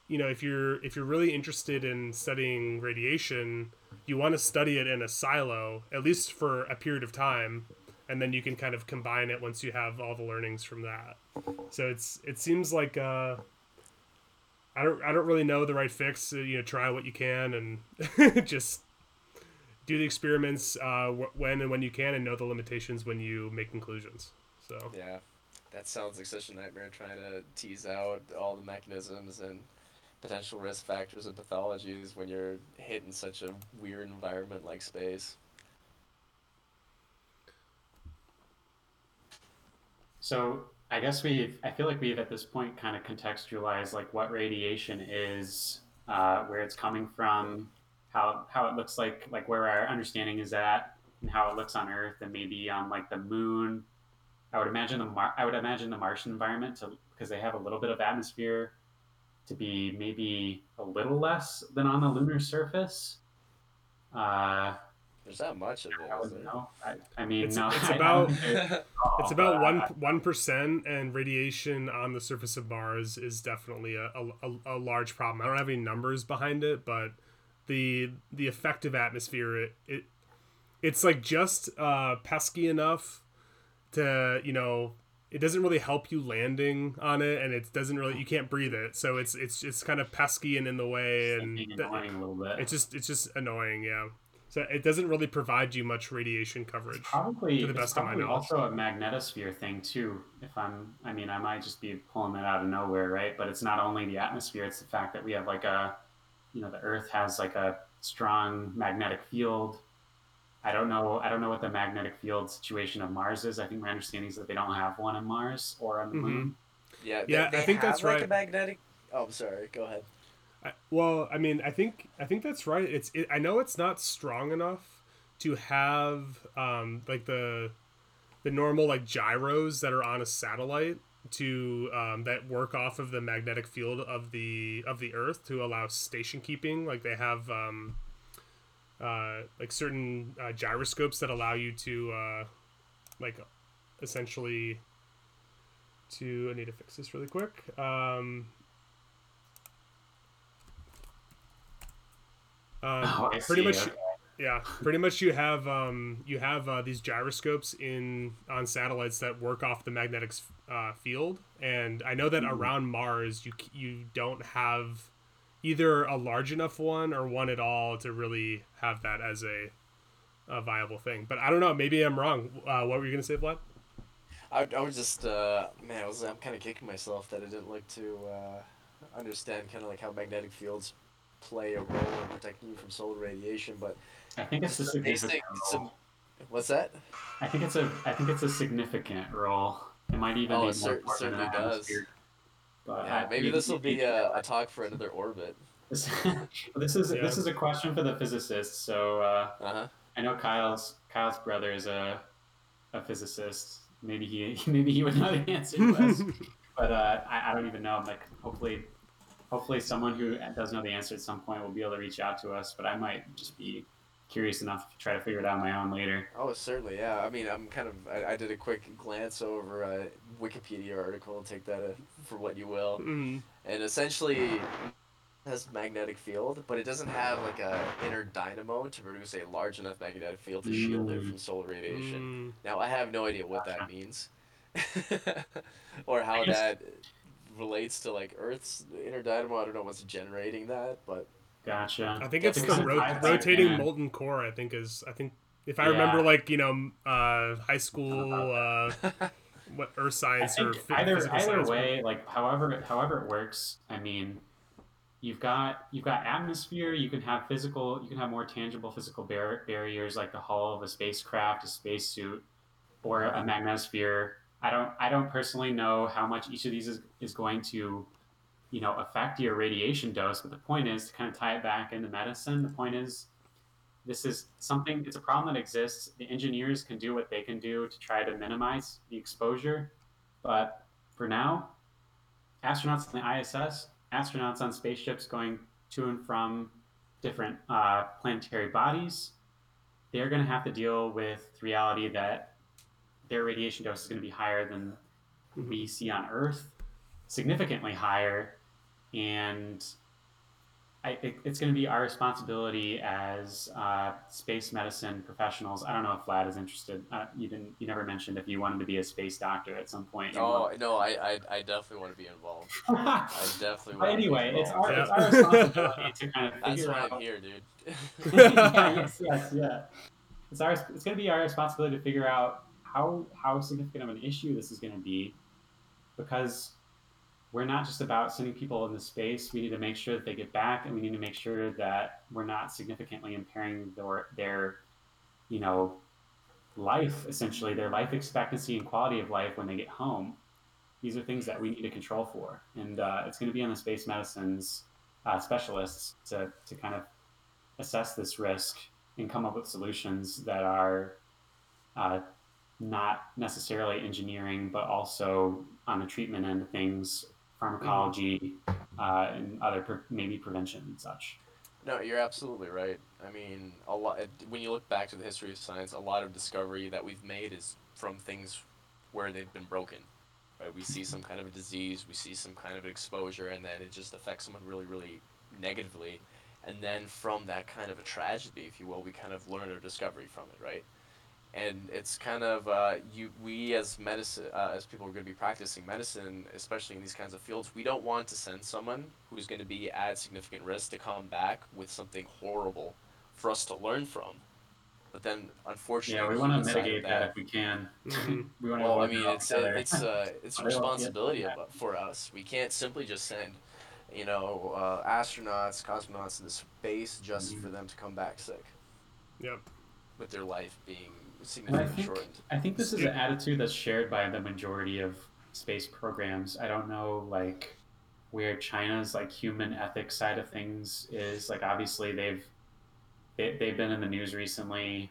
you know, if you're really interested in studying radiation, you want to study it in a silo, at least for a period of time. And then you can kind of combine it once you have all the learnings from that. So it seems like, I don't really know the right fix. You know, try what you can and just do the experiments when you can, and know the limitations when you make conclusions. So yeah, that sounds like such a nightmare, trying to tease out all the mechanisms and potential risk factors and pathologies when you're hit in such a weird environment like space. So I guess I feel like we've at this point kind of contextualized like what radiation is, where it's coming from, how it looks like where our understanding is at, and how it looks on Earth, and maybe on like the Moon. I would imagine the Martian environment, because they have a little bit of atmosphere, to be maybe a little less than on the lunar surface. There's that much of it. It's about 1%, and radiation on the surface of Mars is definitely a large problem. I don't have any numbers behind it, but the effective atmosphere, it's like just pesky enough to, you know, it doesn't really help you landing on it, and it doesn't really, you can't breathe it. So it's kind of pesky and in the way, and annoying a little bit. It's just annoying, yeah. So it doesn't really provide you much radiation coverage. It's probably also a magnetosphere thing too. I might just be pulling that out of nowhere, right? But it's not only the atmosphere; it's the fact that we have like a, you know, the Earth has like a strong magnetic field. I don't know what the magnetic field situation of Mars is. I think my understanding is that they don't have one on Mars or on the Moon. Yeah, I think that's right. Like a magnetic. Oh, I'm sorry. Go ahead. I think that's right. I know it's not strong enough to have like the normal like gyros that are on a satellite to that work off of the magnetic field of the Earth to allow station keeping. Like they have like certain gyroscopes that allow you to like essentially to. I need to fix this really quick. Pretty much you have these gyroscopes on satellites that work off the magnetic field, and I know that around Mars you don't have either a large enough one or one at all to really have that as a viable thing. But I don't know, maybe I'm wrong. What were you gonna say, Vlad? I was just I'm kind of kicking myself that I didn't like to understand kind of like how magnetic fields play a role in protecting you from solar radiation, but I think it's a significant role. What's that? I think it's a significant role. It might even be more certainly does. But, yeah, maybe this will be a talk for another orbit. This is a question for the physicists. So I know Kyle's brother is a physicist. Maybe he would know the answer to this. But I don't even know. Like hopefully someone who does know the answer at some point will be able to reach out to us. But I might just be curious enough to try to figure it out on my own later. Oh, certainly, yeah. I mean, I did a quick glance over a Wikipedia article, take that for what you will. Mm-hmm. And essentially, it has magnetic field, but it doesn't have like a inner dynamo to produce a large enough magnetic field to shield it from solar radiation. Now, I have no idea what that means, or how that relates to like Earth's inner dynamo. I don't know what's generating that, but. Gotcha. I think it's the rotating molten core. I think if I remember, like, you know, high school what earth science or either way, work. Like however it works. I mean, you've got atmosphere. You can have more tangible physical barriers, like the hull of a spacecraft, a spacesuit, or a magnetosphere. I don't personally know how much each of these is going to, you know, affect your radiation dose, but the point is to kind of tie it back into medicine. The point is this is something, it's a problem that exists. The engineers can do what they can do to try to minimize the exposure. But for now, astronauts on the ISS, astronauts on spaceships going to and from different planetary bodies, they're going to have to deal with the reality that their radiation dose is going to be higher than we see on Earth, significantly higher. And it's going to be our responsibility as space medicine professionals. I don't know if Vlad is interested. You never mentioned if you wanted to be a space doctor at some point. Oh, no, I definitely want to be involved. Anyway, it's our responsibility to kind of figure out. That's why I'm here, dude. Yeah. It's going to be our responsibility to figure out how significant of an issue this is going to be, because we're not just about sending people into space. We need to make sure that they get back, and we need to make sure that we're not significantly impairing their, you know, life, essentially, their life expectancy and quality of life when they get home. These are things that we need to control for. And it's going to be on the space medicine's specialists to kind of assess this risk and come up with solutions that are not necessarily engineering, but also on the treatment end of things, pharmacology, and other maybe prevention and such. No, you're absolutely right. I mean, a lot. When you look back to the history of science, a lot of discovery that we've made is from things where they've been broken. Right? We see some kind of a disease, we see some kind of exposure, and then it just affects someone really, really negatively. And then from that kind of a tragedy, if you will, we kind of learn or discovery from it, right? And it's kind of we as medicine, as people who are going to be practicing medicine, especially in these kinds of fields, we don't want to send someone who's going to be at significant risk to come back with something horrible for us to learn from. But then, unfortunately, we want to mitigate that if we can. We want to. Well, I mean, it's a responsibility for us. We can't simply just send, you know, astronauts, cosmonauts into space just for them to come back sick. Yep. With their life being significantly shortened. I think this is an attitude that's shared by the majority of space programs. I don't know, like, where China's like human ethics side of things is. Like, obviously, they've been in the news recently.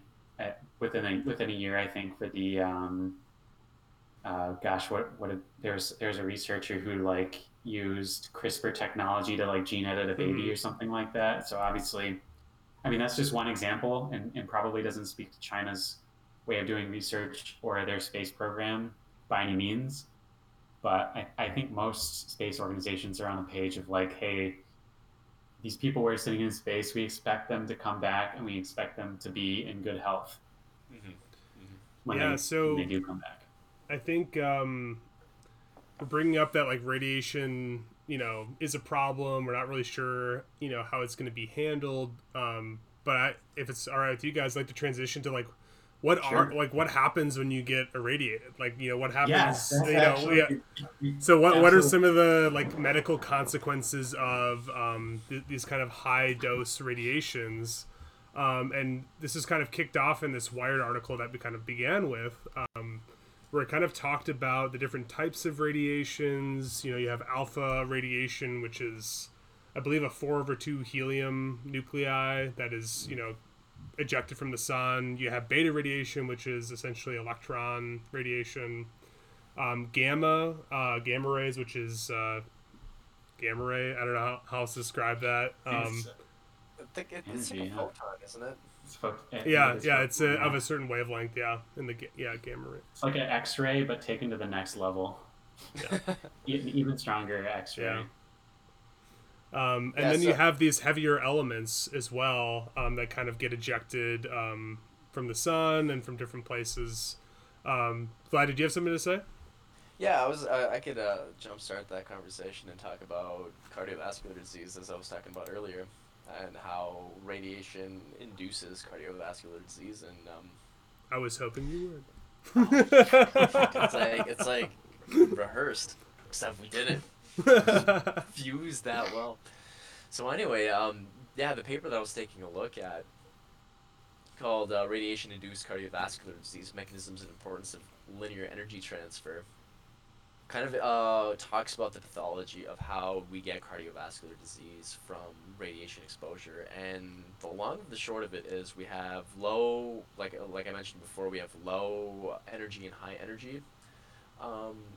Within a year, I think, for the there's a researcher who like used CRISPR technology to like gene edit a baby or something like that. So obviously, I mean, that's just one example and probably doesn't speak to China's way of doing research or their space program by any means. But I think most space organizations are on the page of like, hey, these people we're sending in space, we expect them to come back and we expect them to be in good health when they do come back. I think bringing up that like radiation, you know, is a problem. We're not really sure, you know, how it's going to be handled. But if it's all right with you guys, I'd like to transition to like, what happens when you get irradiated? Like, you know, what happens? Yes, you know, so what are some of the like medical consequences of these kind of high dose radiations? And this is kind of kicked off in this Wired article that we kind of began with. where it kind of talked about the different types of radiations. You know, you have alpha radiation, which is, I believe, a 4/2 helium nuclei that is, you know, ejected from the sun. You have beta radiation, which is essentially electron radiation. Gamma rays, which is gamma ray. I don't know how else to describe that. I think it's like a photon, isn't it? It's of a certain wavelength. Yeah, gamma ray. It's like an X-ray, but taken to the next level. Yeah. Even stronger X-ray. Yeah. And then you have these heavier elements as well that kind of get ejected from the sun and from different places. Vlad, did you have something to say? Yeah, I could jumpstart that conversation and talk about cardiovascular disease, as I was talking about earlier, and how radiation induces cardiovascular disease. And I was hoping you would. It's like rehearsed, except we didn't. Fuse that well. So anyway, the paper that I was taking a look at, called Radiation-Induced Cardiovascular Disease, Mechanisms and Importance of Linear Energy Transfer, kind of talks about the pathology of how we get cardiovascular disease from radiation exposure. And the long and the short of it is we have low, like I mentioned before, we have low energy and high energy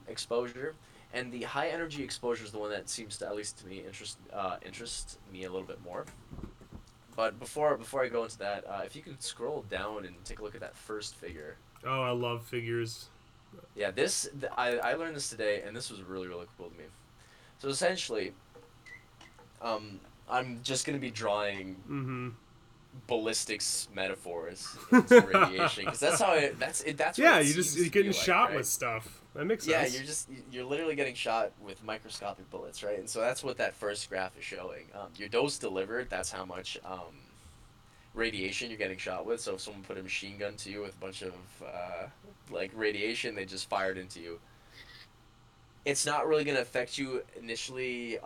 exposure. And the high energy exposure is the one that seems to, at least to me, interest me a little bit more. But before I go into that, if you can scroll down and take a look at that first figure. Oh, I love figures. Yeah, I learned this today, and this was really, really cool to me. So essentially, I'm just going to be drawing ballistics metaphors into radiation, because that's how it. That's it. That's yeah. What it you just you're getting like, shot right? with stuff. That makes sense. Yeah, you're literally getting shot with microscopic bullets, right? And so that's what that first graph is showing. Your dose delivered, that's how much radiation you're getting shot with. So if someone put a machine gun to you with a bunch of radiation they just fired into you, it's not really going to affect you initially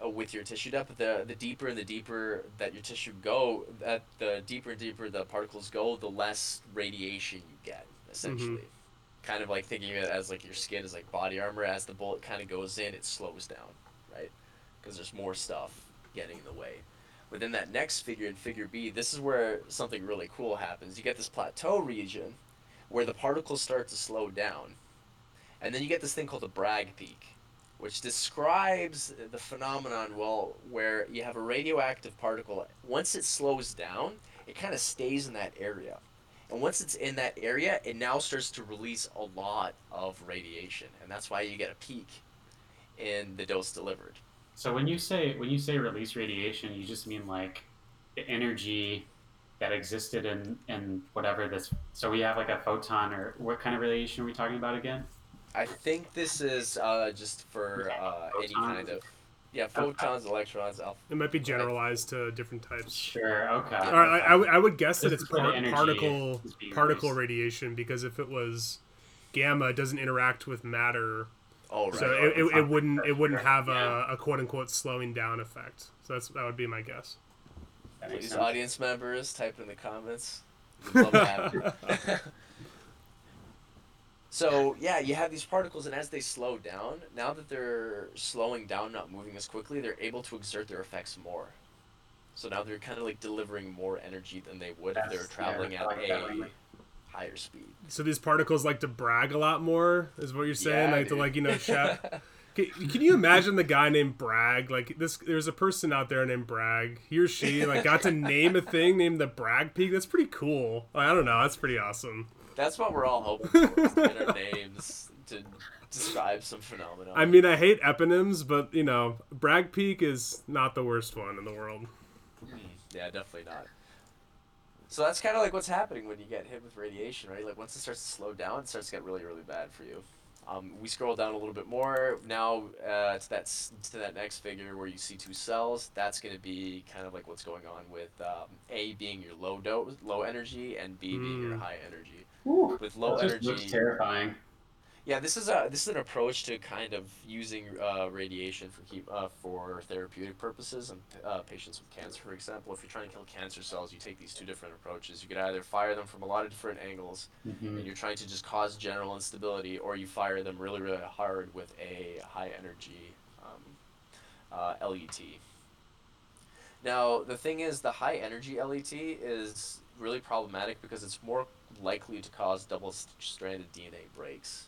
with your tissue depth. The deeper and the deeper that your tissue go, that the deeper and deeper the particles go, the less radiation you get, essentially. Mm-hmm. Kind of like thinking of it as like your skin is like body armor. As the bullet kind of goes in, it slows down, right? Because there's more stuff getting in the way. But then that next figure, in figure B, this is where something really cool happens. You get this plateau region where the particles start to slow down. And then you get this thing called the Bragg peak, which describes the phenomenon well, where you have a radioactive particle. Once it slows down, it kind of stays in that area. And once it's in that area, it now starts to release a lot of radiation, and that's why you get a peak in the dose delivered. So when you say release radiation, you just mean like the energy that existed in whatever this. So we have like a photon, or what kind of radiation are we talking about again? I think this is just for any kind of. Yeah, photons, electrons, alpha. It might be generalized to different types. Sure, okay. Or I would guess that it's particle radiation, because if it was gamma, it doesn't interact with matter. Oh, right. So it wouldn't have a quote unquote slowing down effect. So that would be my guess. Please, audience members, type in the comments. We'd love to have you. So, yeah, you have these particles, and as they slow down, now that they're slowing down, not moving as quickly, they're able to exert their effects more. So now they're kind of like delivering more energy than they would if they were traveling at a higher speed. So these particles like to brag a lot more, is what you're saying? Yeah, like, dude. To, like, you know, shout. Can you imagine the guy named Bragg? Like, there's a person out there named Bragg. He or she, like, got to name a thing named the Bragg Peak. That's pretty cool. Like, I don't know. That's pretty awesome. That's what we're all hoping for, is to get our names to describe some phenomenon. I mean, I hate eponyms, but, you know, Bragg Peak is not the worst one in the world. Yeah, definitely not. So that's kind of like what's happening when you get hit with radiation, right? Like, once it starts to slow down, it starts to get really, really bad for you. We scroll down a little bit more. Now to that next figure where you see two cells. That's going to be kind of like what's going on with A being your low dose, low energy, and B being your high energy. Ooh, with low energy, looks terrifying. Yeah, this is an approach to kind of using radiation for therapeutic purposes and patients with cancer, for example. If you're trying to kill cancer cells, you take these two different approaches. You could either fire them from a lot of different angles, and you're trying to just cause general instability, or you fire them really, really hard with a high energy LET. Now, the thing is, the high energy LET is really problematic because it's more likely to cause double-stranded DNA breaks.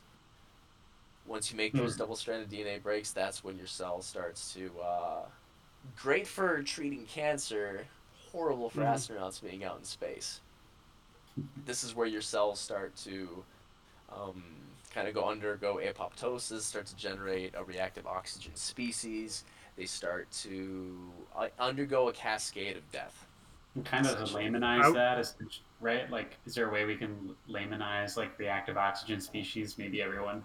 Once you make those double-stranded DNA breaks, that's when your cell starts to... great for treating cancer, horrible for astronauts being out in space. This is where your cells start to kind of undergo apoptosis, start to generate a reactive oxygen species. They start to undergo a cascade of death. And kind of laymanize that, right? Like, is there a way we can laymanize, like, reactive oxygen species? Maybe everyone...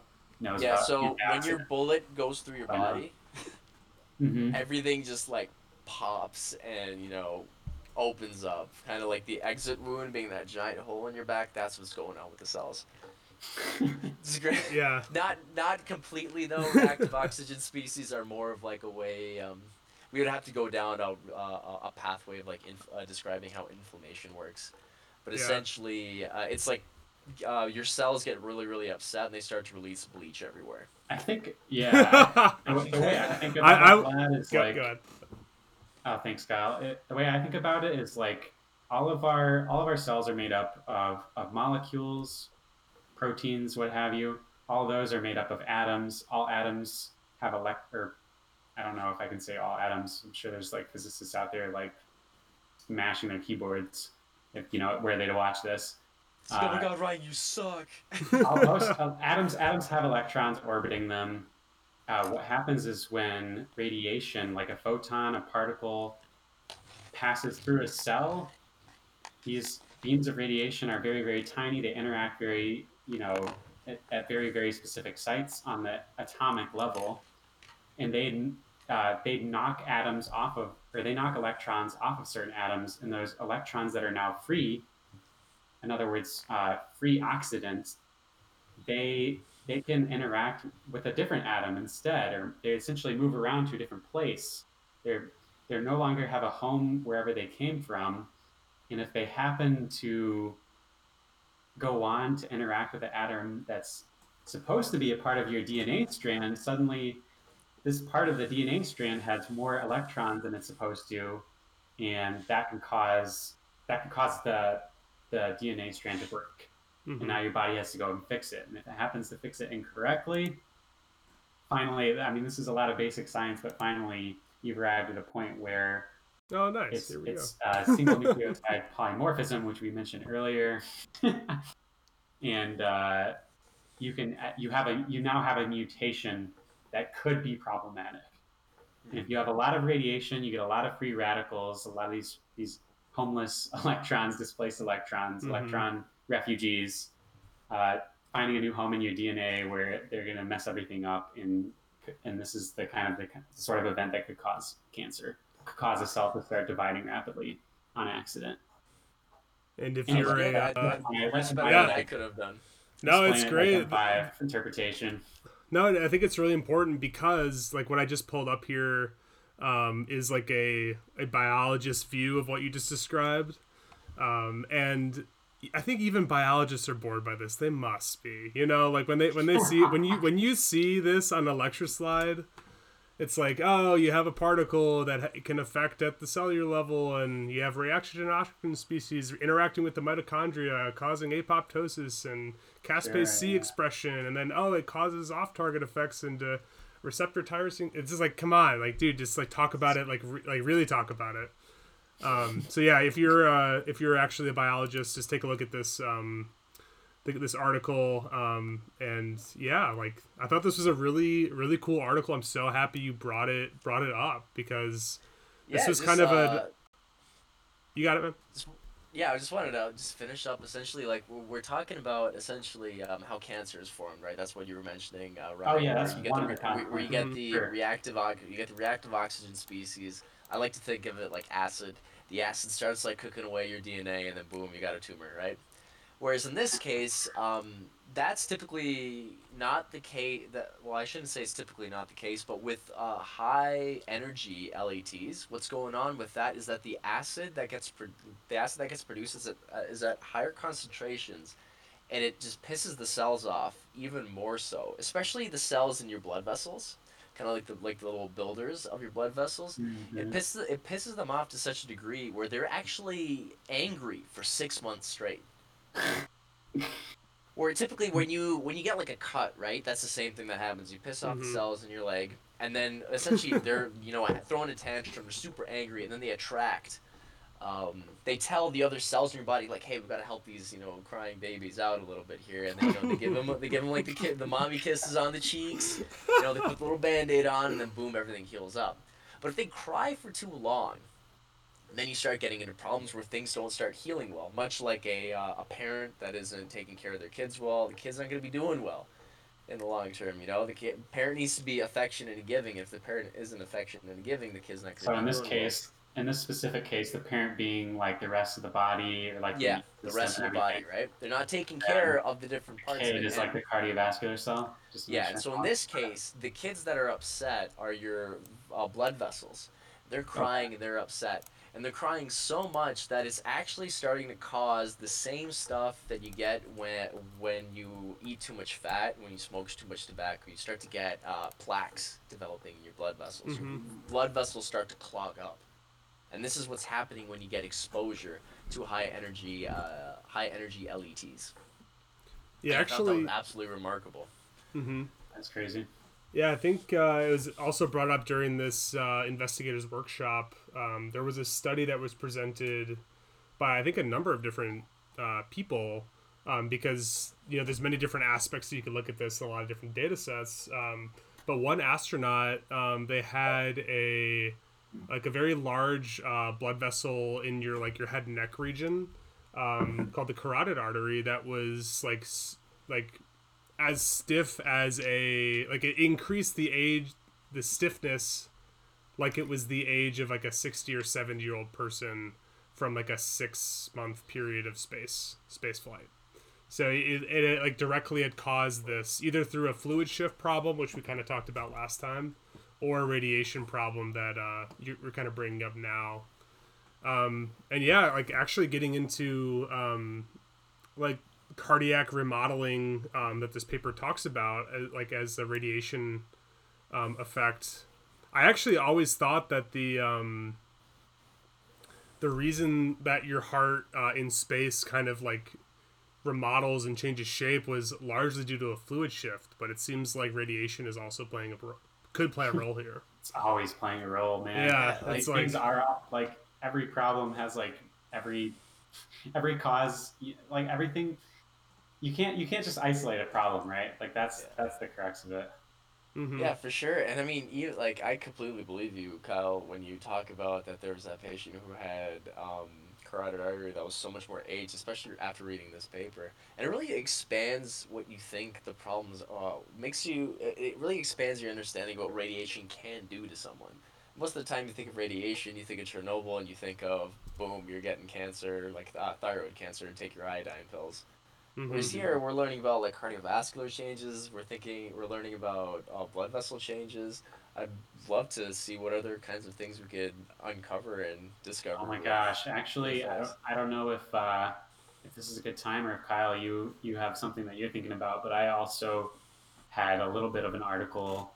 Yeah, so when your bullet goes through your body, everything just like pops and, you know, opens up. Kind of like the exit wound being that giant hole in your back. That's what's going on with the cells. It's great. Yeah. Not completely though. Active oxygen species are more of like a way. We would have to go down a pathway of like describing how inflammation works, but essentially it's like. Your cells get really, really upset, and they start to release bleach everywhere. I think, yeah. The way I think about that is like... Oh, thanks, Kyle. The way I think about it is like all of our cells are made up of molecules, proteins, what have you. All those are made up of atoms. All atoms have I don't know if I can say all atoms. I'm sure there's like physicists out there like smashing their keyboards, if you know where they'd watch this. Oh my God, Ryan, you suck. Atoms have electrons orbiting them. What happens is when radiation, like a photon, a particle, passes through a cell, these beams of radiation are very, very tiny. They interact very, at very, very specific sites on the atomic level, and they knock atoms off of, or they knock electrons off of certain atoms, and those electrons that are now free. In other words, free oxidants, they can interact with a different atom instead, or they essentially move around to a different place. They no longer have a home wherever they came from, and if they happen to go on to interact with an atom that's supposed to be a part of your DNA strand, suddenly this part of the DNA strand has more electrons than it's supposed to, and that can cause the DNA strand to break, and now your body has to go and fix it. And if it happens to fix it incorrectly, finally, I mean, this is a lot of basic science, but finally, you've arrived at a point where it's single nucleotide polymorphism, which we mentioned earlier, and you now have a mutation that could be problematic. And if you have a lot of radiation, you get a lot of free radicals, a lot of these homeless electrons, displaced electrons, electron refugees, finding a new home in your DNA where they're going to mess everything up. And this is the sort of event that could cause cancer, could cause a cell to start dividing rapidly on accident. And if you're in I could have done. No, it's great. By interpretation. No, I think it's really important because like what I just pulled up here, is like a biologist view of what you just described. And I think even biologists are bored by this. They must be, like when they see, when you see this on a lecture slide, it's like, oh, you have a particle that can affect at the cellular level, and you have reaction and oxygen species interacting with the mitochondria, causing apoptosis and caspase-C expression. And then, it causes off-target effects into receptor tyrosine. It's just like, come on, like, dude, just like talk about it, like really talk about it. So yeah, if you're actually a biologist, just take a look at this article. And yeah, like I thought this was a really, really cool article. I'm so happy you brought it up because you got it, man. Yeah, I just wanted to finish up essentially like we're talking about essentially how cancer is formed, right? That's what you were mentioning, Ryan. Oh yeah, that's you get the reactive oxygen species. I like to think of it like acid. The acid starts like cooking away your DNA, and then boom, you got a tumor, right? Whereas in this case, that's typically not the case. Well, I shouldn't say it's typically not the case, but with high energy LETs, what's going on with that is that the acid that gets produced is at higher concentrations, and it just pisses the cells off even more so, especially the cells in your blood vessels, kind of like the little builders of your blood vessels. Mm-hmm. It pisses them off to such a degree where they're actually angry for 6 months straight. Where typically when you get like a cut, right, that's the same thing that happens. You piss off the cells in your leg, and then essentially they're throwing a tantrum, they're super angry, and then they attract. They tell the other cells in your body like, hey, we've got to help these crying babies out a little bit here, and then, they give them like the mommy kisses on the cheeks, they put a little Band-Aid on, and then boom, everything heals up. But if they cry for too long, then you start getting into problems where things don't start healing well, much like a parent that isn't taking care of their kids well. The kid's not going to be doing well in the long term, parent needs to be affectionate and giving. If the parent isn't affectionate and giving, the kid's not going to be doing well. So in this specific case, the parent being like the rest of the body, or like the rest of the body, right? They're not taking care of the different parts of it. It is like the cardiovascular cell. And so in this case, the kids that are upset are your blood vessels. They're crying and they're upset. And they're crying so much that it's actually starting to cause the same stuff that you get when you eat too much fat, when you smoke too much tobacco. You start to get plaques developing in your blood vessels. Mm-hmm. Your blood vessels start to clog up. And this is what's happening when you get exposure to high energy LETs. Yeah, actually, that was absolutely remarkable. Mm-hmm. That's crazy. Yeah, I think it was also brought up during this Investigators Workshop. There was a study that was presented by, I think, a number of different people because, there's many different aspects that you can look at this in a lot of different data sets. But one astronaut, they had a very large blood vessel in your head and neck region called the carotid artery that was as stiff as it increased the stiffness, like it was the age of a 60 or 70-year-old person from a 6-month period of space flight. So it directly had caused this either through a fluid shift problem, which we kind of talked about last time, or a radiation problem that we're kind of bringing up now. Actually getting into cardiac remodeling that this paper talks about as the radiation effect. I actually always thought that the reason that your heart in space kind of remodels and changes shape was largely due to a fluid shift, but it seems like radiation is also could play a role here. It's always playing a role, man. Yeah, things are every problem has every cause, everything. You can't just isolate a problem, right? That's the crux of it. Mm-hmm. Yeah, for sure. And I mean, I completely believe you, Kyle, when you talk about that there was that patient who had carotid artery that was so much more aged, especially after reading this paper. And it really expands what you think the problems are. It really expands your understanding of what radiation can do to someone. Most of the time you think of radiation, you think of Chernobyl, and you think of, boom, you're getting cancer, thyroid cancer, and take your iodine pills. Mm-hmm. Whereas here, we're learning about cardiovascular changes. We're learning about blood vessel changes. I'd love to see what other kinds of things we could uncover and discover. Oh my gosh! Actually, I don't know if this is a good time, or if Kyle, you have something that you're thinking about. But I also had a little bit of an article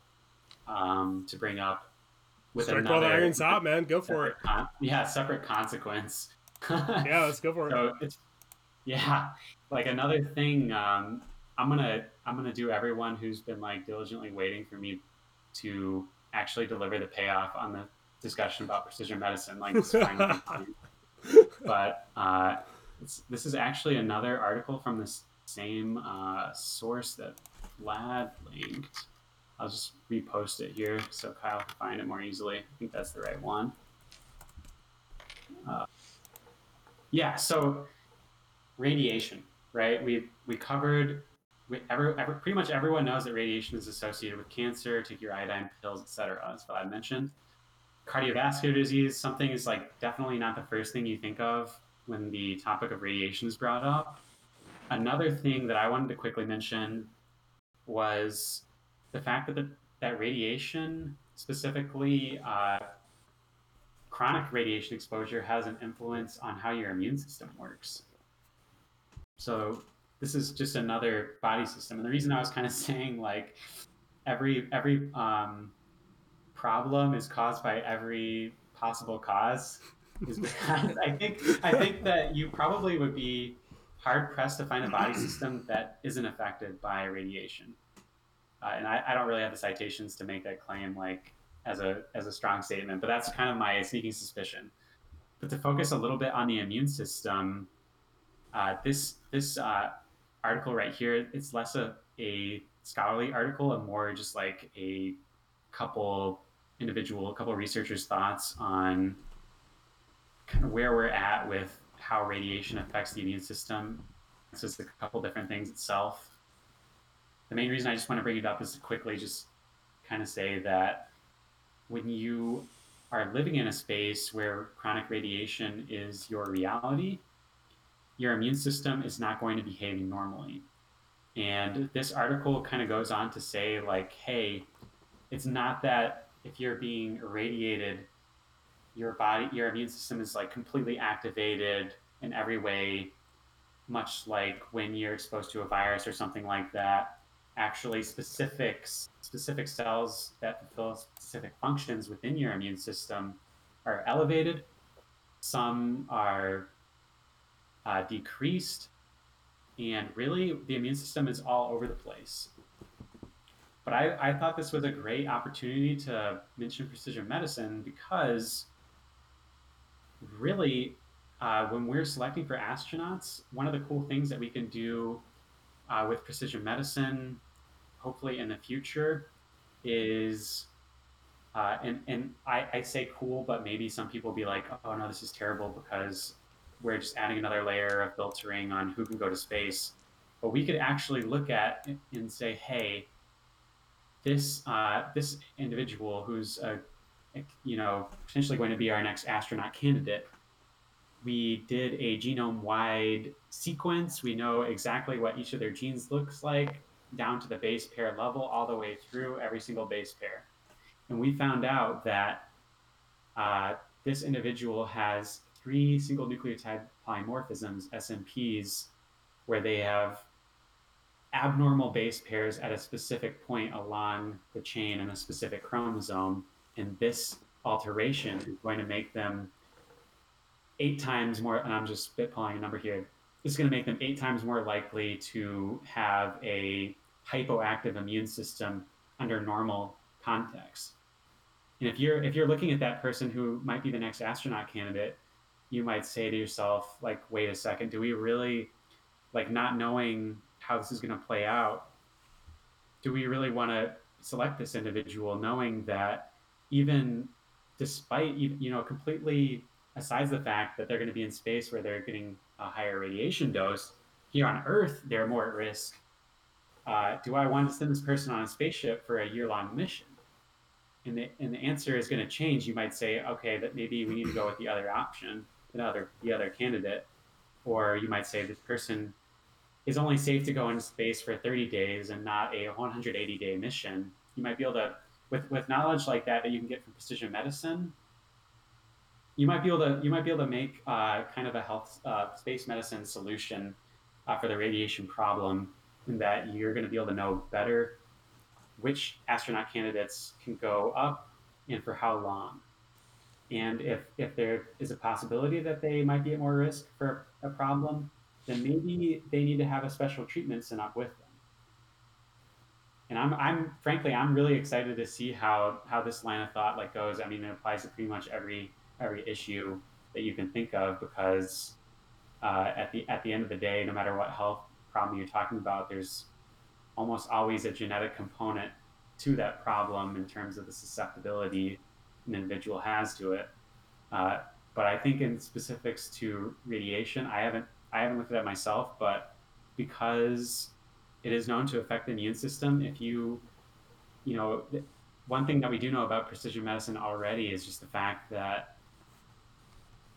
to bring up. Strike while the iron's hot, man. Go for it. Separate consequence. Yeah, let's go for it. Another thing. I'm gonna do everyone who's been diligently waiting for me to actually deliver the payoff on the discussion about precision medicine. But this is actually another article from the same source that Vlad linked. I'll just repost it here so Kyle can find it more easily. I think that's the right one. So radiation, right? We covered, pretty much everyone knows that radiation is associated with cancer, take your iodine pills, etc., as Vlad mentioned. Cardiovascular disease, something is definitely not the first thing you think of when the topic of radiation is brought up. Another thing that I wanted to quickly mention was the fact that that radiation, specifically chronic radiation exposure, has an influence on how your immune system works. So this is just another body system. And the reason I was kind of saying like every problem is caused by every possible cause is because I think that you probably would be hard pressed to find a body system that isn't affected by radiation. And I don't really have the citations to make that claim like as a strong statement, but that's kind of my sneaking suspicion. But to focus a little bit on the immune system, this article right here, it's less of a scholarly article and more just like a couple researchers' thoughts on kind of where we're at with how radiation affects the immune system. It's just a couple different things itself. The main reason I just want to bring it up is to quickly just kind of say that when you are living in a space where chronic radiation is your reality, your immune system is not going to be behaving normally. And this article kind of goes on to say like, hey, it's not that if you're being irradiated, your immune system is like completely activated in every way, much like when you're exposed to a virus or something like that. Actually, specific cells that fulfill specific functions within your immune system are elevated. Some are decreased, and really the immune system is all over the place. But I thought this was a great opportunity to mention precision medicine because really when we're selecting for astronauts, one of the cool things that we can do with precision medicine, hopefully in the future, is, and I say cool, but maybe some people will be like, oh no, this is terrible because we're just adding another layer of filtering on who can go to space. But we could actually look at and say, hey, this individual who's potentially going to be our next astronaut candidate, we did a genome-wide sequence. We know exactly what each of their genes looks like down to the base pair level, all the way through every single base pair. And we found out that this individual has 3 single nucleotide polymorphisms, SNPs, where they have abnormal base pairs at a specific point along the chain in a specific chromosome, and this alteration is going to make them 8 times more, and I'm just spitballing a number here, this is going to make them 8 times more likely to have a hypoactive immune system under normal context. And if you're looking at that person who might be the next astronaut candidate, you might say to yourself, like, wait a second, do we really, like, not knowing how this is going to play out, do we really want to select this individual, knowing that even despite, completely aside the fact that they're going to be in space where they're getting a higher radiation dose, here on Earth, they're more at risk. Do I want to send this person on a spaceship for a year-long mission? And the answer is going to change. You might say, okay, that maybe we need to go with the other option, the other candidate. Or you might say this person is only safe to go into space for 30 days and not a 180-day mission. You might be able to, with knowledge like that you can get from precision medicine, you might be able to make kind of a health space medicine solution for the radiation problem, in that you're going to be able to know better which astronaut candidates can go up and for how long. And if there is a possibility that they might be at more risk for a problem, then maybe they need to have a special treatment sent up with them. And I'm frankly really excited to see how this line of thought like goes. I mean, it applies to pretty much every issue that you can think of, because at the end of the day, no matter what health problem you're talking about, there's almost always a genetic component to that problem in terms of the susceptibility an individual has to it. But I think in specifics to radiation, I haven't looked at it myself, but because it is known to affect the immune system, if you one thing that we do know about precision medicine already is just the fact that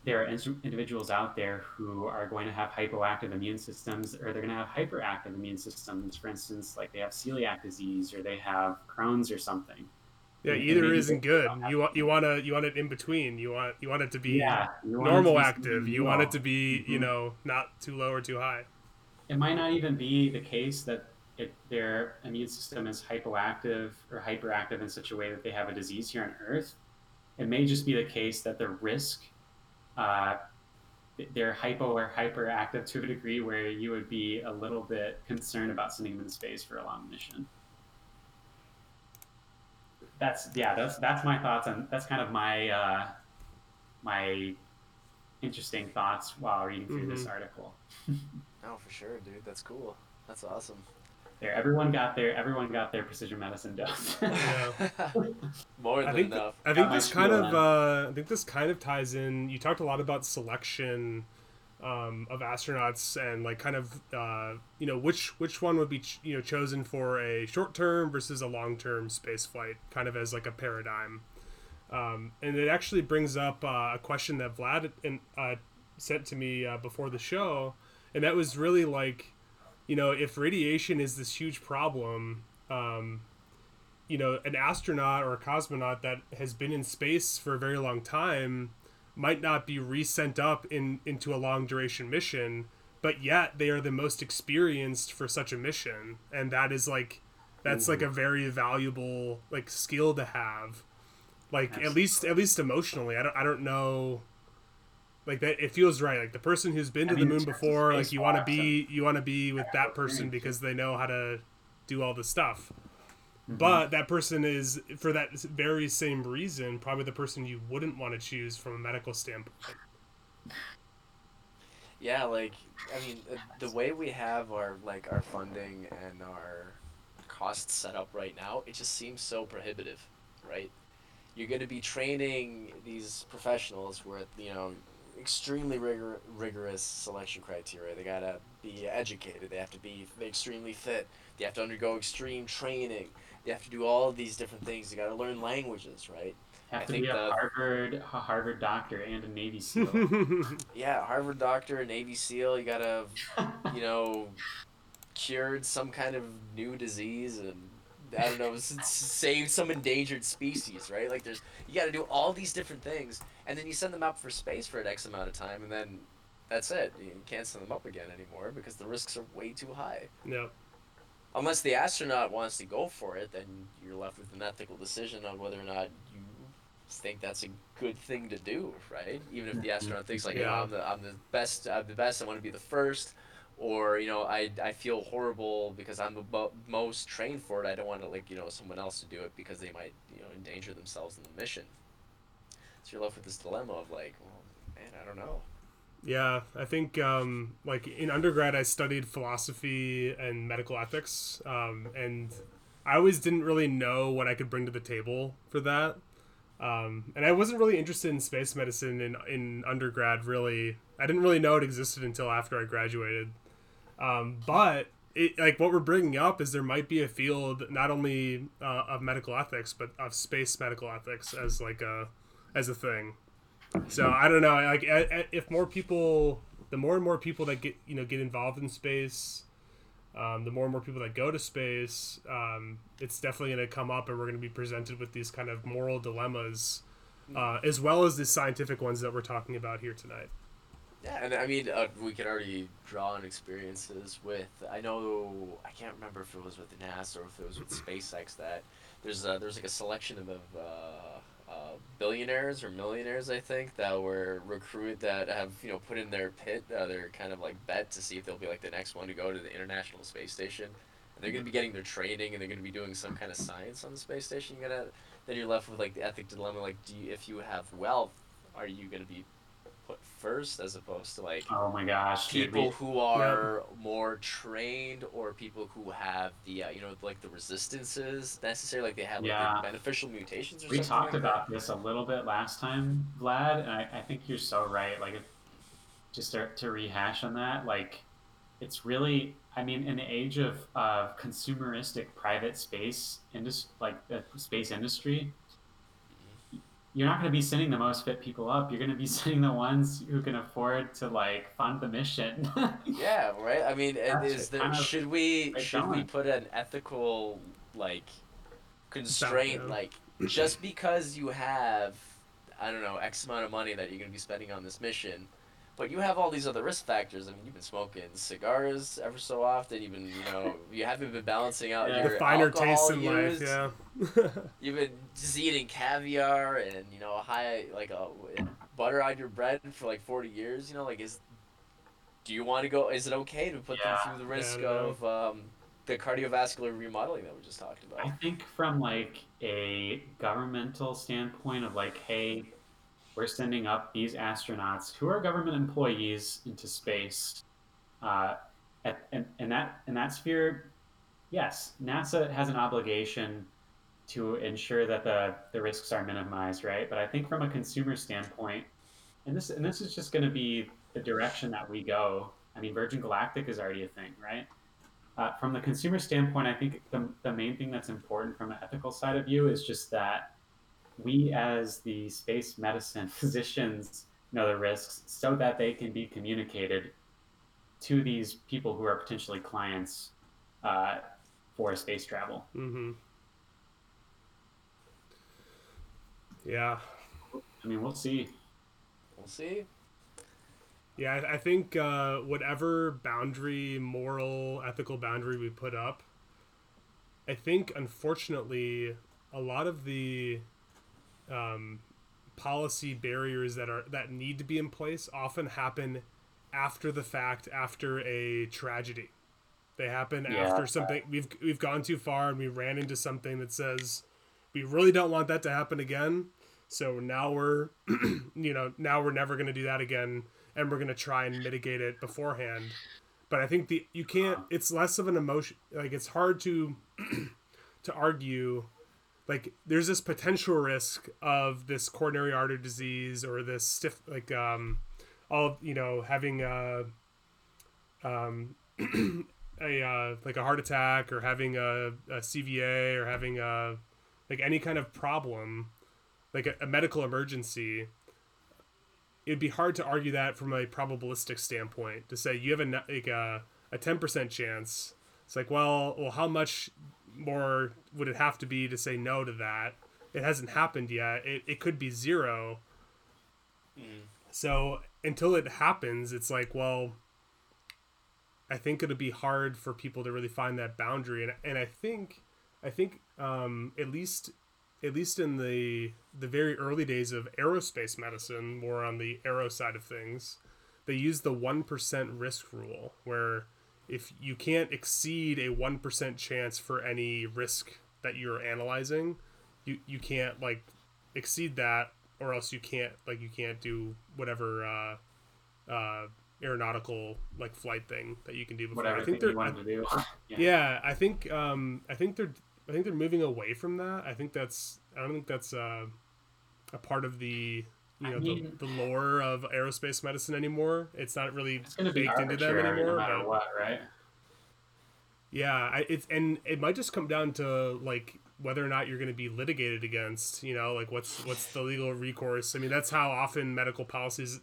there are individuals out there who are going to have hypoactive immune systems, or they're going to have hyperactive immune systems, for instance, like they have celiac disease or they have Crohn's or something. Yeah, and either isn't good. You want it in between. You want it to be normal active. You want it to be, you know, not too low or too high. It might not even be the case that their immune system is hypoactive or hyperactive in such a way that they have a disease here on Earth. It may just be the case that the risk, they're hypo or hyperactive to a degree where you would be a little bit concerned about sending them in space for a long mission. That's my thoughts on, that's kind of my my interesting thoughts while reading through this article. Oh, for sure, dude. That's cool. That's awesome. There, everyone got their precision medicine dose. More than enough. I think this kind of ties in. You talked a lot about selection of astronauts and like kind of you know which one would be chosen for a short term versus a long term space flight, kind of as like a paradigm. And it actually brings up a question that Vlad sent to me before the show, and that was really like, you know, if radiation is this huge problem, you know, an astronaut or a cosmonaut that has been in space for a very long time might not be resent up into a long duration mission, but yet they are the most experienced for such a mission. And that is like, that's like a very valuable like skill to have, like absolutely. at least emotionally. I don't know. Like that, it feels right. Like the person who's been to the moon before, like you want to be with that person because they know how to do all the stuff. Mm-hmm. But that person is, for that very same reason, probably the person you wouldn't want to choose from a medical standpoint. Yeah, like I mean, the way we have our funding and our costs set up right now, it just seems so prohibitive, right? You're going to be training these professionals with, you know, extremely rigorous selection criteria. They gotta be educated, they have to be extremely fit, they have to undergo extreme training, they have to do all of these different things, they gotta learn languages, right? Have to be a Harvard doctor and a Navy SEAL. Yeah, Harvard doctor and Navy SEAL, you gotta have, you know, cured some kind of new disease and I don't know, save some endangered species, right? Like you got to do all these different things, and then you send them out for space for an X amount of time, and then that's it. You can't send them up again anymore because the risks are way too high. No. Unless the astronaut wants to go for it, then you're left with an ethical decision on whether or not you think that's a good thing to do, right? Even if the astronaut thinks like, oh, I'm the best, I want to be the first. Or, you know, I feel horrible because I'm the most trained for it. I don't want to, like, you know, someone else to do it because they might, you know, endanger themselves in the mission. So you're left with this dilemma of, like, well, man, I don't know. Yeah, I think, like, in undergrad I studied philosophy and medical ethics. And I always didn't really know what I could bring to the table for that. And I wasn't really interested in space medicine in undergrad, really. I didn't really know it existed until after I graduated. But it, like what we're bringing up is there might be a field not only of medical ethics but of space medical ethics as like a thing. So I don't know. Like if more people, the more and more people that get involved in space, the more and more people that go to space, it's definitely going to come up, and we're going to be presented with these kind of moral dilemmas, as well as the scientific ones that we're talking about here tonight. Yeah, and I mean, we could already draw on experiences with, I can't remember if it was with NASA or if it was with SpaceX, that there's like a selection of billionaires or millionaires, I think, that were recruited that have, you know, put in their pit, their kind of like bet to see if they'll be like the next one to go to the International Space Station. And they're going to be getting their training and they're going to be doing some kind of science on the space station. Then you're left with like the ethic dilemma, like if you have wealth, are you going to be put first as opposed to like, oh my gosh, people who are more trained or people who have the you know, like the resistances necessary, like they have like the beneficial mutations or something. We talked about this a little bit last time, Vlad, and I think you're so right. Like just to rehash on that, like it's really, I mean, in the age of consumeristic private space industry, like the space industry, you're not going to be sending the most fit people up. You're going to be sending the ones who can afford to like fund the mission. Yeah, right. I mean, is there, should we put an ethical like constraint, like just because you have, I don't know, X amount of money that you're going to be spending on this mission, but you have all these other risk factors. I mean, you've been smoking cigars ever so often. You've been, you know, you haven't been balancing out your finer tastes in life. Yeah. You've been just eating caviar and, you know, high like a butter on your bread for like 40 years. You know, like do you want to go? Is it okay to put them through the risk of the cardiovascular remodeling that we're just talking about? I think from like a governmental standpoint of like, hey, we're sending up these astronauts who are government employees into space. In that sphere, yes, NASA has an obligation to ensure that the risks are minimized, right? But I think from a consumer standpoint, and this is just going to be the direction that we go. I mean, Virgin Galactic is already a thing, right? From the consumer standpoint, I think the main thing that's important from an ethical side of view is just that we as the space medicine physicians know the risks so that they can be communicated to these people who are potentially clients for space travel. Mm-hmm. Yeah. I mean, we'll see. We'll see. Yeah, I think whatever boundary, moral, ethical boundary we put up, I think, unfortunately, a lot of the policy barriers that need to be in place often happen after the fact, after a tragedy. They happen after something we've gone too far and we ran into something that says we really don't want that to happen again. So now we're, now we're never going to do that again, and we're going to try and mitigate it beforehand. But I think you can't. It's less of an emotion. Like it's hard to argue. Like there's this potential risk of this coronary artery disease or this having a heart attack or having a CVA or having any kind of problem, like a medical emergency. It'd be hard to argue that from a probabilistic standpoint to say you have a 10% chance. It's like, well, how much more would it have to be to say no to that? It hasn't happened yet. It could be zero. Mm. So until it happens, it's like, well, I think it'll be hard for people to really find that boundary. And I think at least in the very early days of aerospace medicine, more on the aero side of things, they used the 1% risk rule, where if you can't exceed a 1% chance for any risk that you're analyzing, you can't like exceed that, or else you can't do whatever aeronautical like flight thing that you can do before. Whatever I think they're wanted to do. Yeah, I think they're moving away from that. I don't think that's a part of the the lore of aerospace medicine anymore. It's not really baked into them anymore. No matter what, right? Yeah, it might just come down to like whether or not you're going to be litigated against. You know, like what's the legal recourse? I mean, that's how often medical policies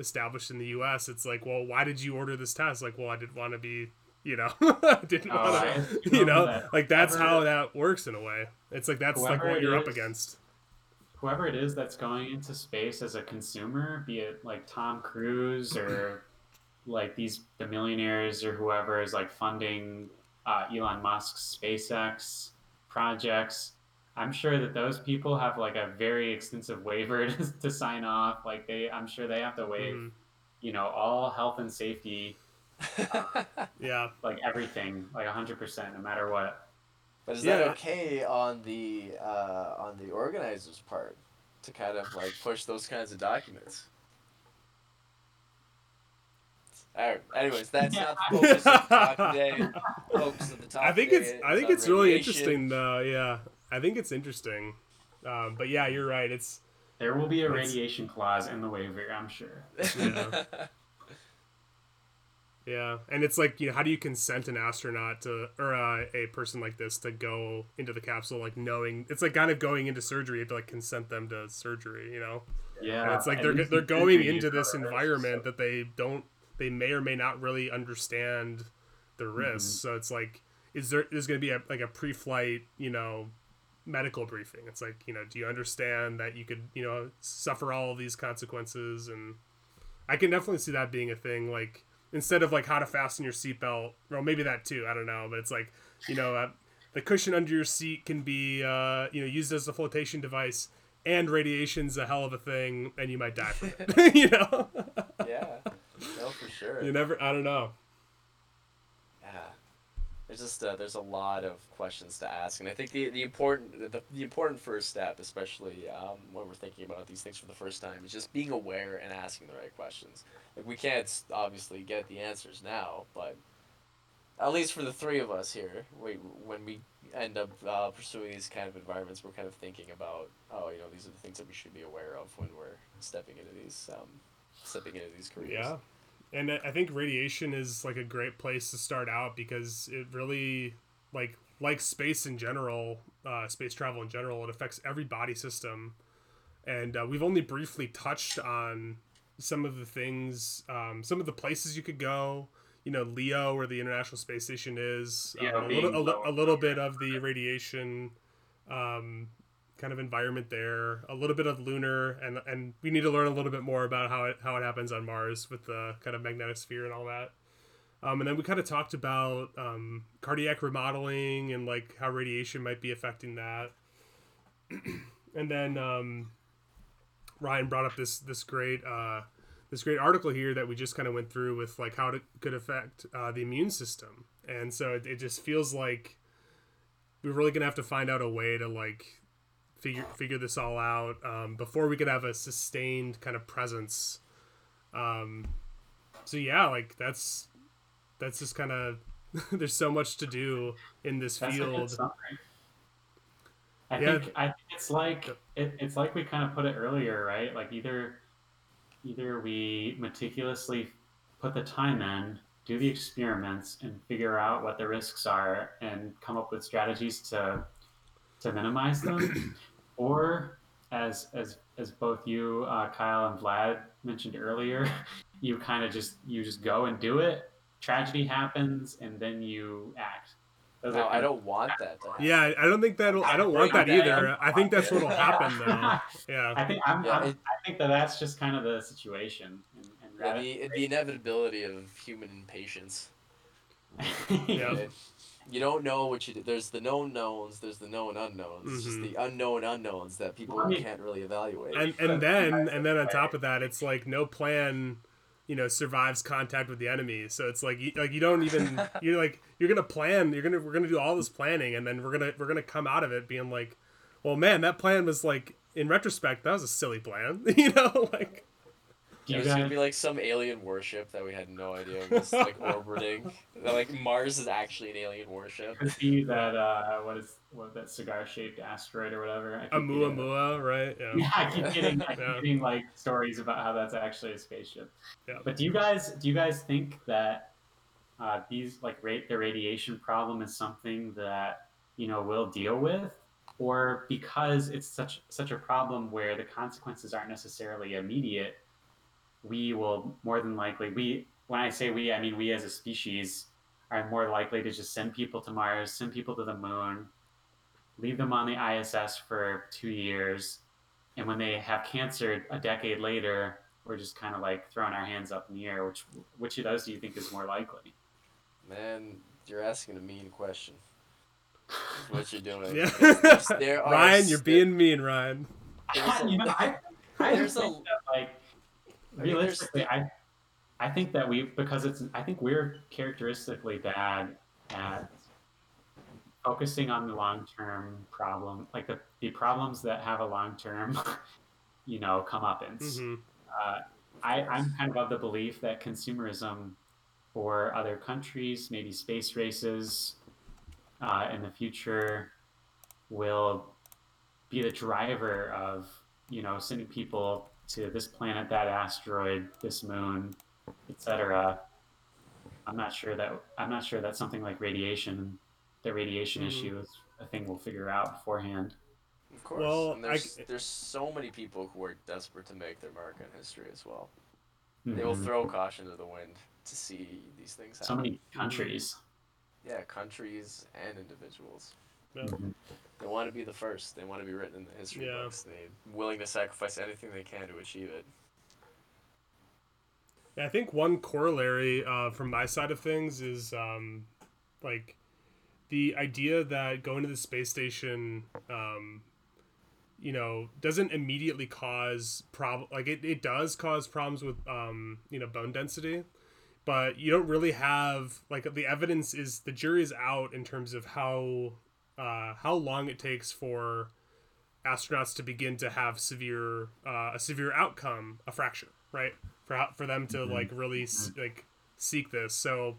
established in the U.S. It's like, well, why did you order this test? Like, well, I didn't want to be. That's how that works in a way. It's like that's like what you're up against. Whoever it is that's going into space as a consumer, be it like Tom Cruise or like the millionaires or whoever is like funding Elon Musk's SpaceX projects, I'm sure that those people have like a very extensive waiver to sign off. Like I'm sure they have to waive, all health and safety. Yeah, like everything, like 100%, no matter what. But is that okay on the organizers' part to kind of like push those kinds of documents? All right. Anyways, that's not the focus of the talk today. I think it's really interesting, though. Yeah, I think it's interesting. But yeah, you're right. There will be a radiation clause in the waiver, I'm sure. Yeah. Yeah, and it's like, you know, how do you consent an astronaut to, or a person like this to go into the capsule, like knowing it's like kind of going into surgery, you have to like consent them to surgery, you know? Yeah, and it's like they're going into this environment that they may or may not really understand the risks. Mm-hmm. So it's like, there's going to be a pre-flight, you know, medical briefing. It's like, you know, do you understand that you could, you know, suffer all of these consequences? And I can definitely see that being a thing, like, instead of like how to fasten your seatbelt, well, maybe that too, I don't know, but it's like, you know, the cushion under your seat can be, you know, used as a flotation device, and radiation's a hell of a thing, and you might die from it, you know? Yeah, no, for sure. You never, I don't know. Yeah, there's just, there's a lot of questions to ask, and I think the important first step, especially when we're thinking about these things for the first time, is just being aware and asking the right questions. Like, we can't obviously get the answers now, but at least for the three of us here, when we end up pursuing these kind of environments, we're kind of thinking about, oh, you know, these are the things that we should be aware of when we're stepping into these careers. Yeah, and I think radiation is like a great place to start out, because it really, like space in general, space travel in general, it affects every body system, and we've only briefly touched on some of the things, some of the places you could go, you know, LEO, where the International Space Station is, a little bit of the radiation kind of environment there, a little bit of lunar, and we need to learn a little bit more about how it happens on Mars with the kind of magnetic sphere and all that. And then we kind of talked about cardiac remodeling and like how radiation might be affecting that. And then Ryan brought up this great article here that we just kind of went through with like how it could affect the immune system. And so it just feels like we're really going to have to find out a way to like figure this all out before we could have a sustained kind of presence. So yeah, like that's just kind of, there's so much to do in this field. I think it's like, it's like we kind of put it earlier, right? Like either we meticulously put the time in, do the experiments, and figure out what the risks are and come up with strategies to minimize them, or as both you, Kyle, and Vlad mentioned earlier, you kind of just go and do it. Tragedy happens, and then you act. No, I don't want that to happen. Yeah, I don't think that'll. I don't want that either. I think that's what'll happen, though. Yeah. I think that's just kind of the situation. The inevitability of human impatience. Yeah. You don't know what you do. There's the known knowns. There's the known unknowns. Mm-hmm. It's just the unknown unknowns that people can't really evaluate. And then on top of that, it's like no plan, you know, survives contact with the enemy. So it's like you don't even you're gonna plan. We're gonna do all this planning, and then we're gonna come out of it being like, well, man, that plan was like, in retrospect, that was a silly plan. You know, like it's gonna be like some alien worship that we had no idea was like orbiting. Like Mars is actually an alien worship. I see that that cigar-shaped asteroid or whatever. Oumuamua, right? Yeah. Yeah, I keep getting like stories about how that's actually a spaceship. Yeah. But do you guys think that these like the radiation problem is something that, you know, we'll deal with? Or because it's such a problem where the consequences aren't necessarily immediate, we will more than likely, when I say we, I mean we as a species, are more likely to just send people to Mars, send people to the moon, leave them on the ISS for 2 years, and when they have cancer a decade later, we're just kind of like throwing our hands up in the air. Which of those do you think is more likely? Man, you're asking a mean question. What you doing? Yeah. Ryan, you're being mean, Ryan. Realistically, I think that we're characteristically bad at focusing on the long-term problem, like the problems that have a long-term, you know, comeuppance. Mm-hmm. I'm kind of the belief that consumerism for other countries, maybe space races in the future, will be the driver of, you know, sending people to this planet, that asteroid, this moon, etc., I'm not sure that something like radiation, the radiation issue is a thing we'll figure out beforehand. Of course. Well, and there's so many people who are desperate to make their mark in history as well. Mm-hmm. They will throw caution to the wind to see these things happen. So many countries. Yeah, countries and individuals. Yeah. Mm-hmm. They want to be the first. They want to be written in the history books. They're willing to sacrifice anything they can to achieve it. Yeah, I think one corollary from my side of things is like the idea that going to the space station, you know, doesn't immediately cause it does cause problems with you know, bone density, but you don't really have, like, the evidence is, the jury's out in terms of how long it takes for astronauts to begin to have a severe outcome, a fracture, right? For them to like really seek this. So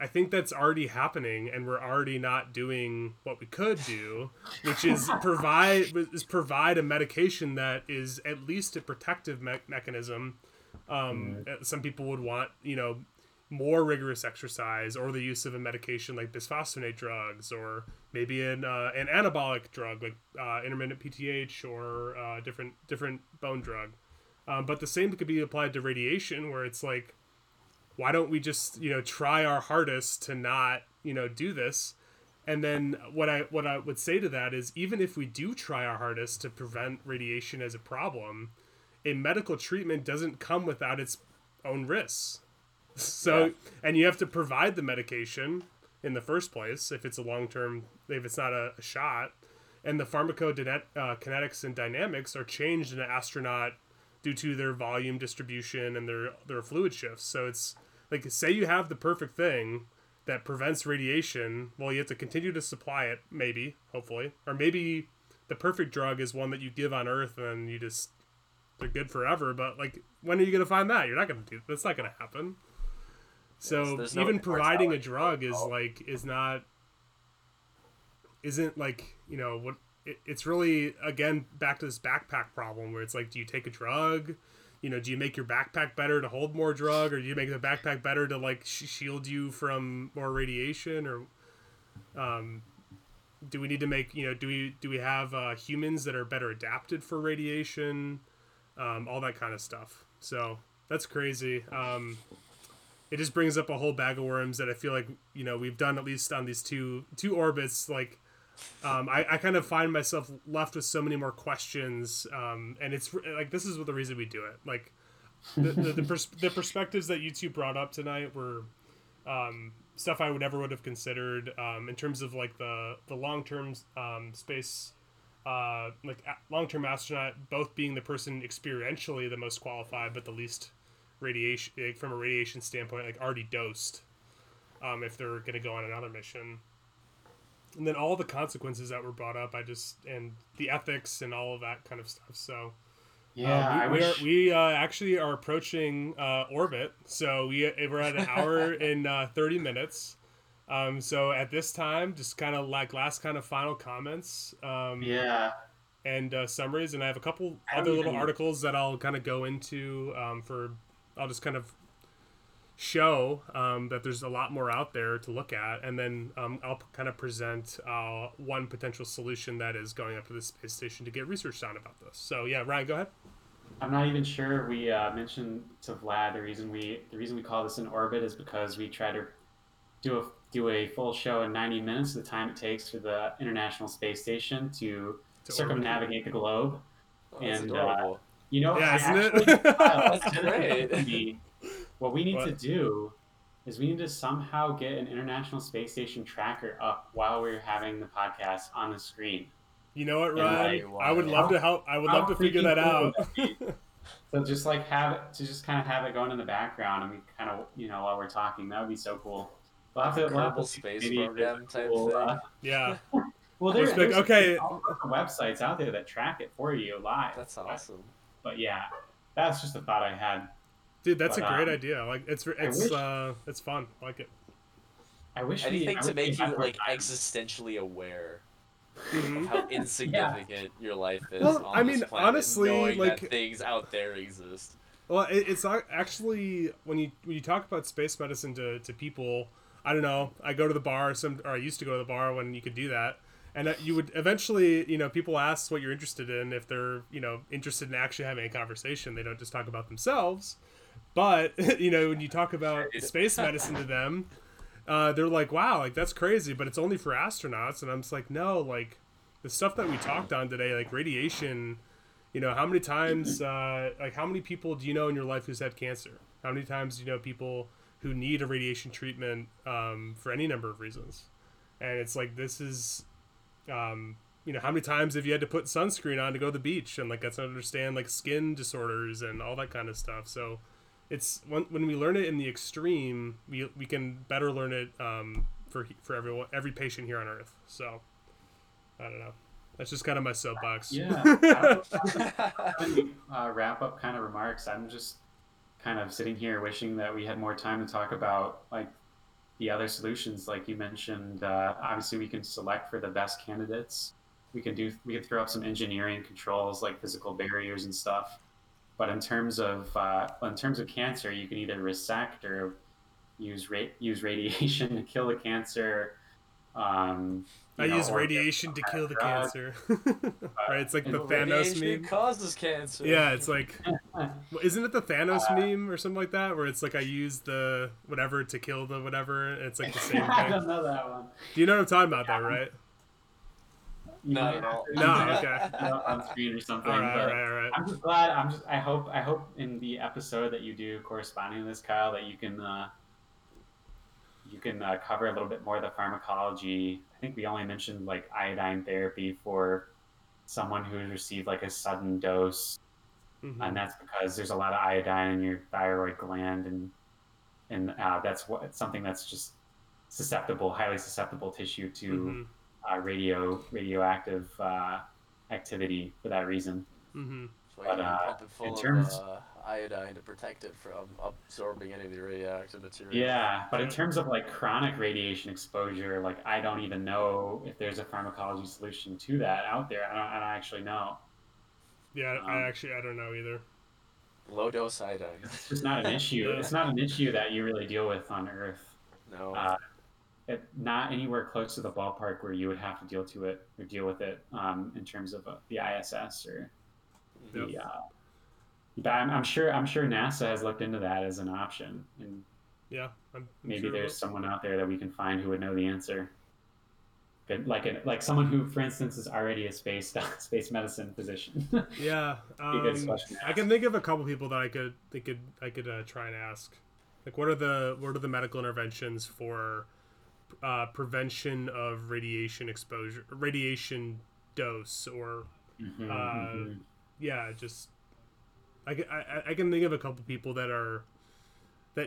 I think that's already happening, and we're already not doing what we could do, which is provide a medication that is at least a protective mechanism. Some people would want, you know, more rigorous exercise or the use of a medication like bisphosphonate drugs, or maybe an anabolic drug like intermittent PTH or different bone drug. But the same could be applied to radiation, where it's like, why don't we just, you know, try our hardest to not, you know, do this? And then what I would say to that is, even if we do try our hardest to prevent radiation as a problem, a medical treatment doesn't come without its own risks. So, and you have to provide the medication in the first place, if it's a long-term, if it's not a shot, and the pharmacokinetics and dynamics are changed in an astronaut due to their volume distribution and their fluid shifts. So it's like, say you have the perfect thing that prevents radiation, well, you have to continue to supply it, maybe, hopefully. Or maybe the perfect drug is one that you give on Earth and you just, they're good forever, but like, when are you going to find that? You're not going to do, that's not going to happen. So yes, even providing a drug isn't like, you know, what, it's really, again, back to this backpack problem, where it's like, do you take a drug? You know, do you make your backpack better to hold more drug, or do you make the backpack better to like shield you from more radiation? Or do we need to make, you know, do we have humans that are better adapted for radiation? All that kind of stuff. So that's crazy. It just brings up a whole bag of worms that I feel like, you know, we've done at least on these two orbits, like. I kind of find myself left with so many more questions, and it's like, this is the reason we do it. Like the perspectives that you two brought up tonight were stuff I would have considered in terms of like the long-term space, like long-term astronaut, both being the person experientially the most qualified, but the least radiation, like, from a radiation standpoint, like already dosed, if they're going to go on another mission. And then all the consequences that were brought up, and the ethics and all of that kind of stuff. So, yeah, we actually are approaching orbit. So we're at an hour and 30 minutes. So at this time, just kind of like last kind of final comments. And summaries, and I have a couple other little articles that I'll kind of go into. I'll just kind of show that there's a lot more out there to look at, and then I'll kind of present one potential solution that is going up to the space station to get research done about this. So yeah, Ryan, go ahead. I'm not even sure we mentioned to Vlad the reason we call this an orbit is because we try to do a full show in 90 minutes, the time it takes for the International Space Station to circumnavigate the globe. Oh, and you know, yeah, isn't it? What we need to do is we need to somehow get an International Space Station tracker up while we're having the podcast on the screen. You know what, Ryan? I would love to help. I would love to figure that out. So just like have it going in the background, and we kind of, you know, while we're talking, that would be so cool. We'll have to level space program type thing. Yeah. Well, there's websites out there that track it for you live. That's awesome. But yeah, that's just a thought I had. Dude, that's a great idea. Like, it's fun. I like it. I wish anything to make you like existentially aware of how insignificant your life is. Well, on this planet, honestly, knowing like that things out there exist. Well, it's not actually, when you talk about space medicine to people, I don't know, I go to the bar or I used to go to the bar when you could do that. And that you would eventually, people ask what you're interested in. If they're, interested in actually having a conversation, they don't just talk about themselves. But, when you talk about space medicine to them, they're like, wow, like that's crazy, but it's only for astronauts. And I'm just like, no, like the stuff that we talked on today, like radiation, how many times, like how many people do you know in your life who's had cancer? How many times do you know people who need a radiation treatment for any number of reasons? And it's like, this is... how many times have you had to put sunscreen on to go to the beach? And like, that's not understand like skin disorders and all that kind of stuff. So it's when we learn it in the extreme, we can better learn it, for everyone, every patient here on Earth. So I don't know. That's just kind of my soapbox. Yeah. Wrap up kind of remarks. I'm just kind of sitting here wishing that we had more time to talk about like the other solutions, like you mentioned, obviously we can select for the best candidates. We can throw up some engineering controls like physical barriers and stuff. But in terms of cancer, you can either resect or use radiation to kill the cancer. Radiation to kill the cancer. Right? It's like the Thanos meme. Causes cancer. Yeah, it's like, isn't it the Thanos meme or something like that? Where it's like, I use the whatever to kill the whatever. And it's like the same thing. I don't know that one. Do you know what I'm talking about, though, right? No, okay. On screen or something. All right. I'm just glad. I hope in the episode that you do corresponding to this, Kyle, that you can. You can cover a little bit more of the pharmacology. I think we only mentioned like iodine therapy for someone who received like a sudden dose. Mm-hmm. And that's because there's a lot of iodine in your thyroid gland. And that's something that's just highly susceptible tissue to radioactive activity for that reason. Mm-hmm. But in terms of iodine to protect it from absorbing any of the radioactive material. Yeah, but in terms of like chronic radiation exposure, like I don't even know if there's a pharmacology solution to that out there. I don't actually know. Yeah, I don't know either. Low dose iodine. It's just not an issue. It's not an issue that you really deal with on Earth. No. Not anywhere close to the ballpark where you would have to deal with it in terms of the ISS or. Yep. Yeah, but I'm sure NASA has looked into that as an option, and yeah, maybe there's someone out there that we can find who would know the answer. But like someone who, for instance, is already a space medicine physician. Yeah, I can think of a couple people that I could try and ask. Like, what are the medical interventions for prevention of radiation exposure, radiation dose, or yeah, just I can think of a couple people that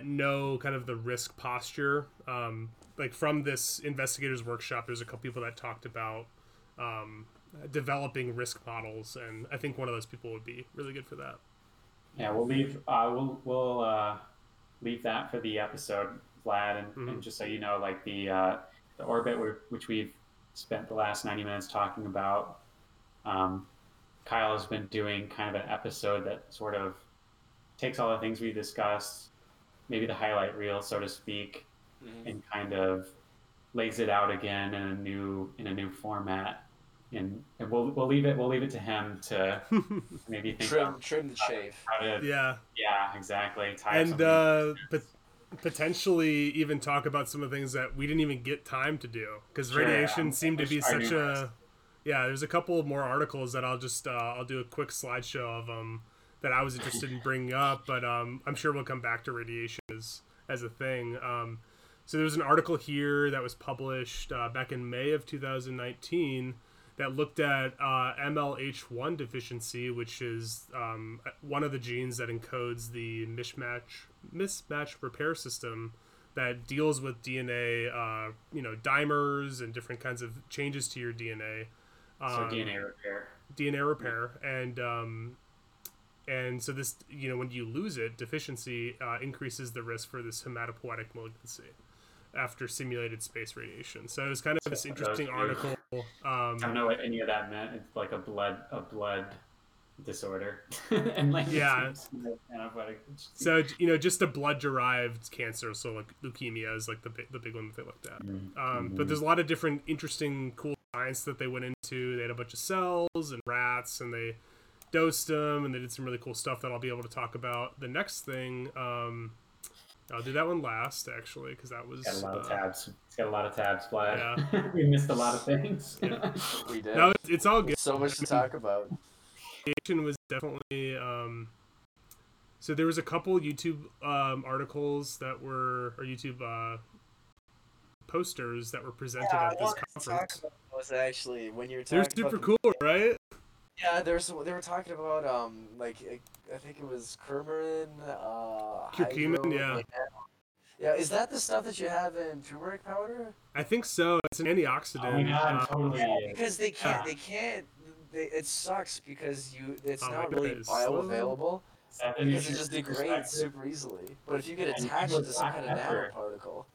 know kind of the risk posture. Like from this investigators workshop, there's a couple people that talked about developing risk models, and I think one of those people would be really good for that. Yeah, we'll leave that for the episode, Vlad, and just so you know, like the orbit which we've spent the last 90 minutes talking about. Kyle has been doing kind of an episode that sort of takes all the things we discussed, maybe the highlight reel, so to speak, and kind of lays it out again in a new format. And we'll leave it to him to maybe think trim the shave. Yeah, exactly. And potentially even talk about some of the things that we didn't even get time to do because radiation seemed to be such a. Yeah, there's a couple of more articles that I'll just I'll do a quick slideshow of them that I was interested in bringing up, but I'm sure we'll come back to radiation as a thing. So there's an article here that was published back in May of 2019 that looked at MLH1 deficiency, which is one of the genes that encodes the mismatch repair system that deals with DNA, dimers and different kinds of changes to your DNA. So DNA repair. And so this, when you lose it, deficiency increases the risk for this hematopoietic malignancy after simulated space radiation. So it was kind of this interesting article. I don't know what any of that meant. It's like a blood disorder. And like, yeah, it's kind of what it, so you know, just a blood-derived cancer, so like leukemia is like the big one that they looked at. But there's a lot of different interesting, cool science that they went into. They had a bunch of cells and rats, and they dosed them, and they did some really cool stuff that I'll be able to talk about. The next thing, I'll do that one last, actually, because that was... It's got a lot of tabs. It's got a lot of tabs, Vlad. Yeah. We missed a lot of things. Yeah. We did. No, it's all good. So much to talk about. Radiation was definitely... so there was a couple YouTube articles that were... Or YouTube posters that were presented at this conference. Was actually when you were talking They're super about cool, right? Yeah, they were talking about, like, I think it was curcumin, curcumin, yeah. Like that. Yeah, is that the stuff that you have in turmeric powder? I think so. It's an antioxidant. Oh, yeah, totally. Yeah, because they can't, it sucks because it's not really bioavailable. Because it just degrades super easily. But if you get attached to some kind of nanoparticle...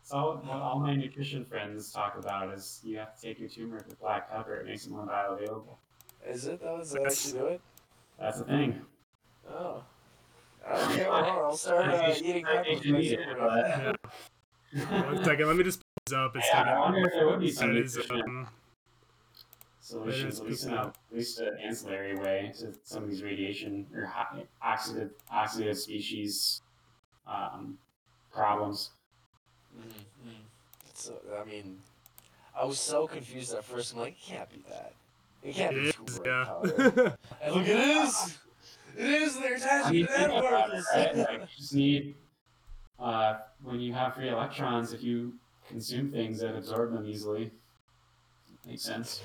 So what all my nutrition friends talk about is you have to take your turmeric with black pepper. It makes it more bioavailable. Is it though? Is that how you do it? That's the thing. Oh. Okay, well, I'll start eating pepper. One second, let me just pull this up. It's I wonder if there would be some solutions, at least an ancillary way to some of these radiation or oxidative species problems. So, I mean, I was so confused at first. I'm like, it can't be that. It can't be turmeric powder. And look, it is. It is. They're attached to nanoparticles. Right? Like, you just need when you have free electrons. If you consume things that absorb them easily, makes sense.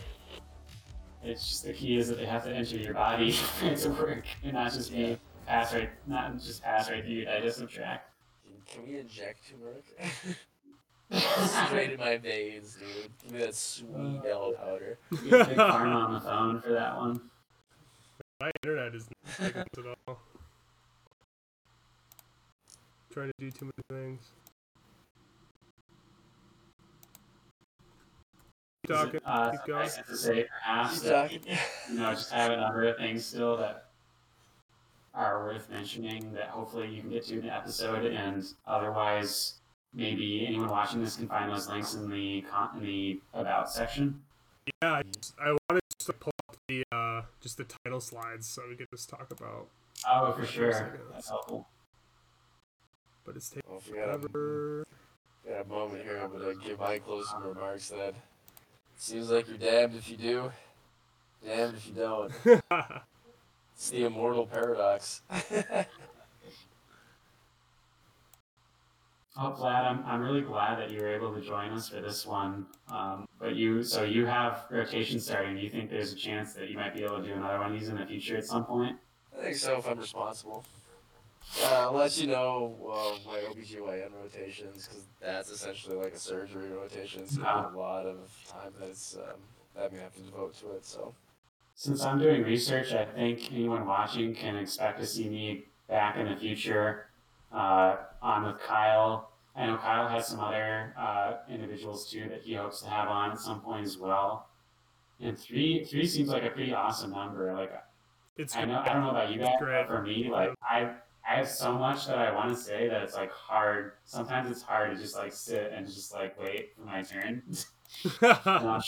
It's just the key is that they have to enter your body to work, and not just be pass right through your digestive tract. Can we inject turmeric? Straight in my veins, dude. Give me that sweet yellow powder. You can pick Karma on the phone for that one. My internet isn't picking up at all. I'm trying to do too many things. Keep talking. Keep going. I have to say, perhaps just have a number of things still that are worth mentioning that hopefully you can get to in the episode, and otherwise maybe anyone watching this can find those links in the about section. Yeah, I wanted to pull up the just the title slides so we could just talk about. Oh, for sure, that's helpful. But it's taking forever. Yeah, a moment here. I'm gonna give my closing remarks. Then seems like you're damned if you do, damned if you don't. It's the immortal paradox. Oh, Vlad, I'm really glad that you were able to join us for this one. But you have rotation starting. Do you think there's a chance that you might be able to do another one of these in the future at some point? I think so, if I'm responsible. I'll let you know my OBGYN rotations, because that's essentially like a surgery rotation. So a lot of time that I'm going to have to devote to it, so... Since I'm doing research, I think anyone watching can expect to see me back in the future on with Kyle. I know Kyle has some other individuals, too, that he hopes to have on at some point as well. And three seems like a pretty awesome number. Like, I don't know about you guys, but for me, like, I have so much that I want to say that it's, like, hard. Sometimes it's hard to just, like, sit and just, like, wait for my turn. I'm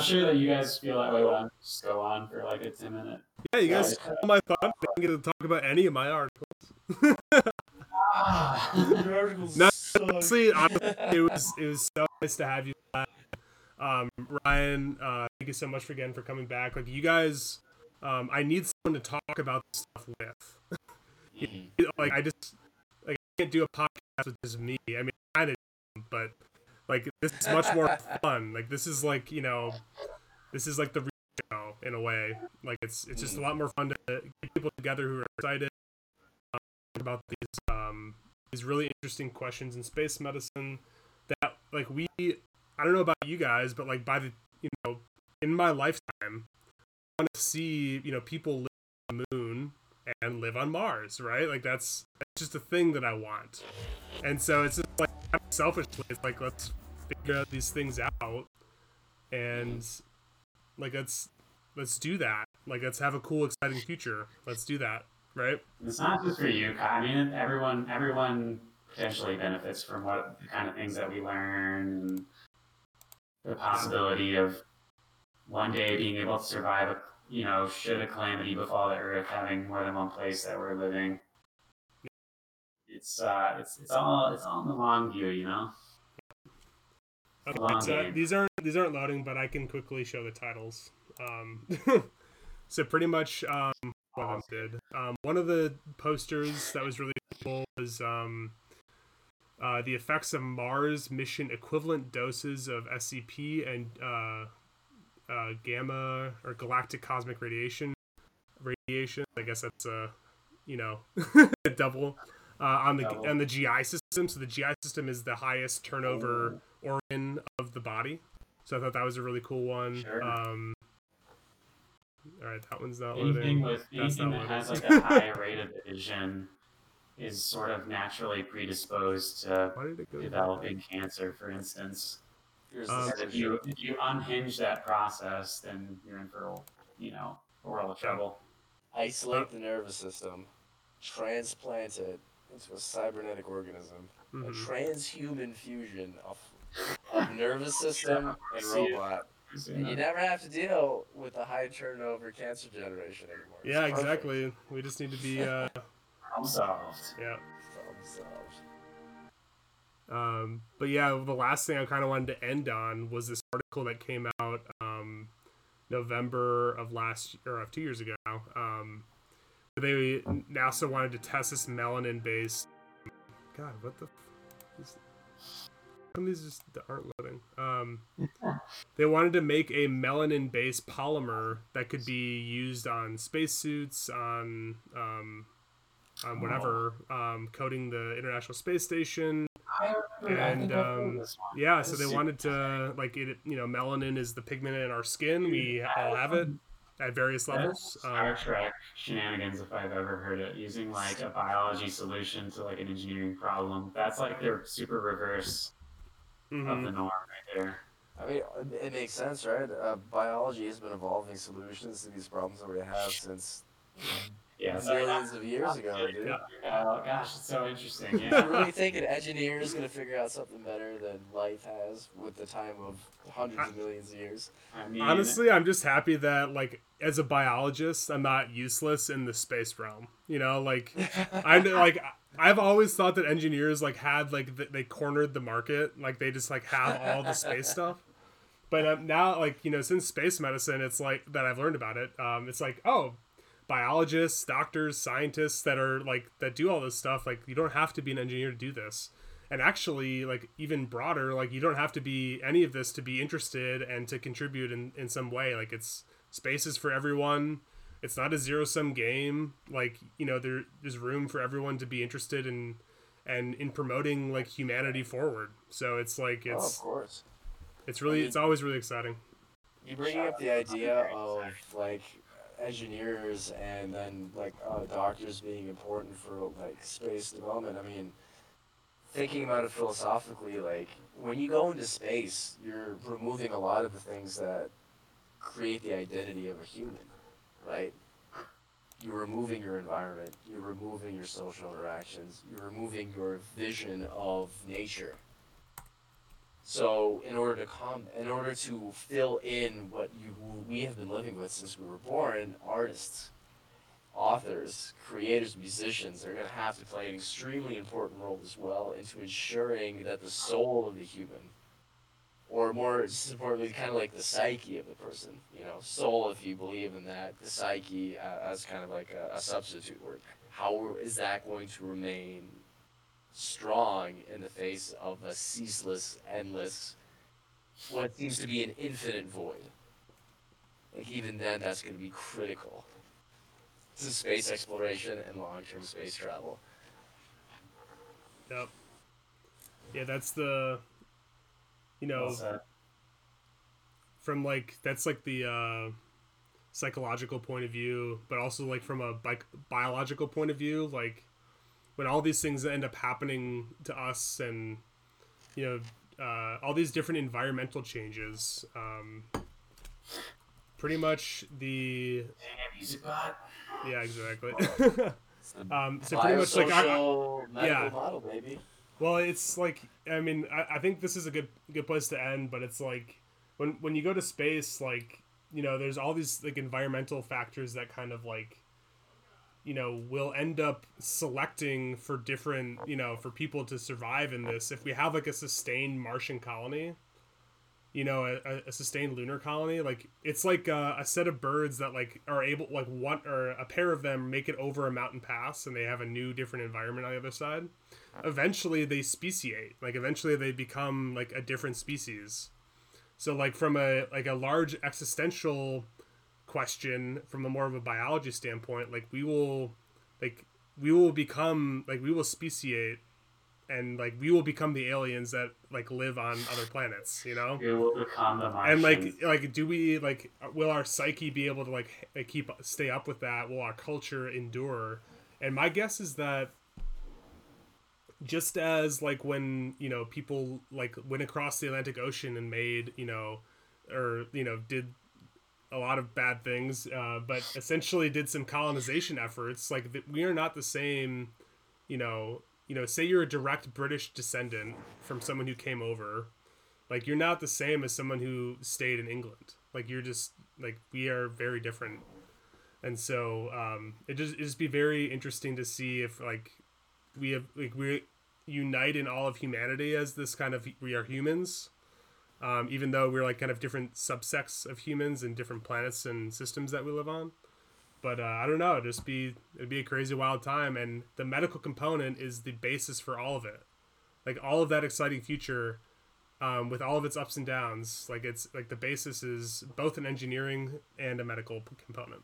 sure that you guys feel that way when I just go on for, like, a 10-minute. Yeah, you guys call my phone. I didn't get to talk about any of my articles. Your articles suck. Honestly, it was so nice to have you back. Ryan, thank you so much again for coming back. Like, you guys, I need someone to talk about this stuff with. Like, I can't do a podcast with just me. I mean, I kind of do, but like, this is much more fun. Like, this is like, you know, this is like the real show in a way. Like, it's just a lot more fun to get people together who are excited about these really interesting questions in space medicine. That, like, I don't know about you guys, but like, by the, you know, in my lifetime, I want to see, you know, people live on the moon and live on Mars, right? Like, that's just a thing that I want. And so it's just like, selfishly, it's like, let's figure these things out, and like, let's let's do that. Like, let's have a cool, exciting future. Let's do that, right? It's not just for you. I mean, everyone potentially benefits from what the kind of things that we learn, the possibility of one day being able to survive a, you know, should a calamity befall the Earth, having more than one place that we're living. It's all in the long view, you know. Okay, long so these aren't loading, but I can quickly show the titles. So pretty much what I did. One of the posters that was really cool was the effects of Mars mission equivalent doses of SCP and gamma or galactic cosmic radiation. I guess that's a double. On the GI system. So the GI system is the highest turnover organ of the body. So I thought that was a really cool one. Sure. All right, that one's not loading. Anything that has like a high rate of division is sort of naturally predisposed to developing cancer, for instance. If you unhinge that process, then you're in for a world of trouble. Isolate the nervous system. Transplant it into a cybernetic organism, a transhuman fusion of nervous system and robot. And you never have to deal with the high turnover cancer generation anymore. It's perfect. Exactly. We just need to be problem solved. Yeah. But yeah, the last thing I kind of wanted to end on was this article that came out November of 2 years ago. NASA wanted to test this melanin-based. God, what the? Some of these just aren't loading. They wanted to make a melanin-based polymer that could be used on spacesuits, on whatever, coating the International Space Station. So they wanted to melanin is the pigment in our skin. We all have it. At various levels. Star Trek shenanigans, if I've ever heard it, using like a biology solution to like an engineering problem. That's like their super reverse of the norm right there. I mean, it makes sense, right? Biology has been evolving solutions to these problems that we have since millions of years ago, dude. Yeah. Oh gosh, it's so interesting. Yeah. I really think an engineer is going to figure out something better than life has with the time of hundreds of millions of years. I mean, honestly, I'm just happy that as a biologist, I'm not useless in the space realm. I've always thought that engineers had they cornered the market, they just have all the space stuff. But now, since space medicine, it's that I've learned about it. It's biologists, doctors, scientists that are that do all this stuff. You don't have to be an engineer to do this. And actually, even broader, you don't have to be any of this to be interested and to contribute in some way. It's space is for everyone. It's not a zero-sum game. There's room for everyone to be interested in and in promoting humanity forward. So of course. It's really, it's always really exciting. You're bringing up the idea of engineers and then doctors being important for space development. I mean, thinking about it philosophically, when you go into space, you're removing a lot of the things that create the identity of a human, right? You're removing your environment, you're removing your social interactions, you're removing your vision of nature. So in order to fill in what we have been living with since we were born, artists, authors, creators, musicians, they're going to have to play an extremely important role as well into ensuring that the soul of the human, or more importantly, kind of the psyche of the person, soul if you believe in that, the psyche as kind of a substitute word. How is that going to remain strong in the face of a ceaseless, endless, what seems to be an infinite void? Even then, that's going to be critical to space exploration and long-term space travel. Yep. Yeah, that's the, the psychological point of view, but also from a biological point of view, when all these things end up happening to us and, all these different environmental changes pretty much the... Yeah, exactly. So pretty much like... Yeah. Model, baby. Well, it's like... I mean, I think this is a good place to end, but it's like... When you go to space, like, you know, there's all these, like, environmental factors that kind of, like, you know, will end up selecting for different, you know, for people to survive in this. If we have, like, a sustained Martian colony, you know, a sustained lunar colony, like, it's like a set of birds that, like, are able, like, one or a pair of them make it over a mountain pass, and they have a new different environment on the other side. Eventually, they speciate. Like, eventually they become, like, a different species. So, like, from a large existential question, from a more of a biology standpoint, we will speciate, and, like, we will become the aliens that, like, live on other planets, you know? We will become the Martians. And, like, do we, like, will our psyche be able to, like, stay up with that? Will our culture endure? And my guess is that, just as, like, when, you know, people, like, went across the Atlantic Ocean and made, you know, or, you know, did a lot of bad things, but essentially did some colonization efforts, like, we are not the same, you know, say you're a direct British descendant from someone who came over, like, you're not the same as someone who stayed in England. Like, you're just, like, we are very different. And so it'd just be very interesting to see if, like, we unite in all of humanity as this kind of, we are humans, even though we're, like, kind of different subsects of humans and different planets and systems that we live on. But I don't know, it'd be a crazy wild time, and the medical component is the basis for all of it. Like, all of that exciting future, with all of its ups and downs, like, it's like the basis is both an engineering and a medical component.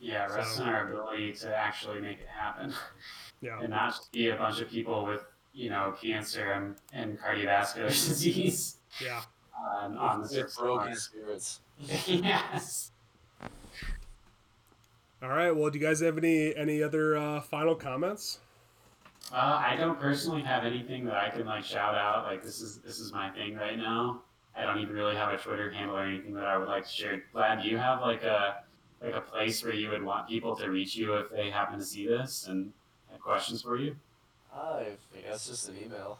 Yeah, rest in our ability to actually make it happen. Yeah. And not just be a bunch of people with, you know, cancer and cardiovascular disease. Yeah. On the broken spirits. Yes. All right. Well, do you guys have any other final comments? I don't personally have anything that I can, like, shout out. Like, this is my thing right now. I don't even really have a Twitter handle or anything that I would like to share. Vlad, do you have like a place where you would want people to reach you if they happen to see this and have questions for you? I guess just an email.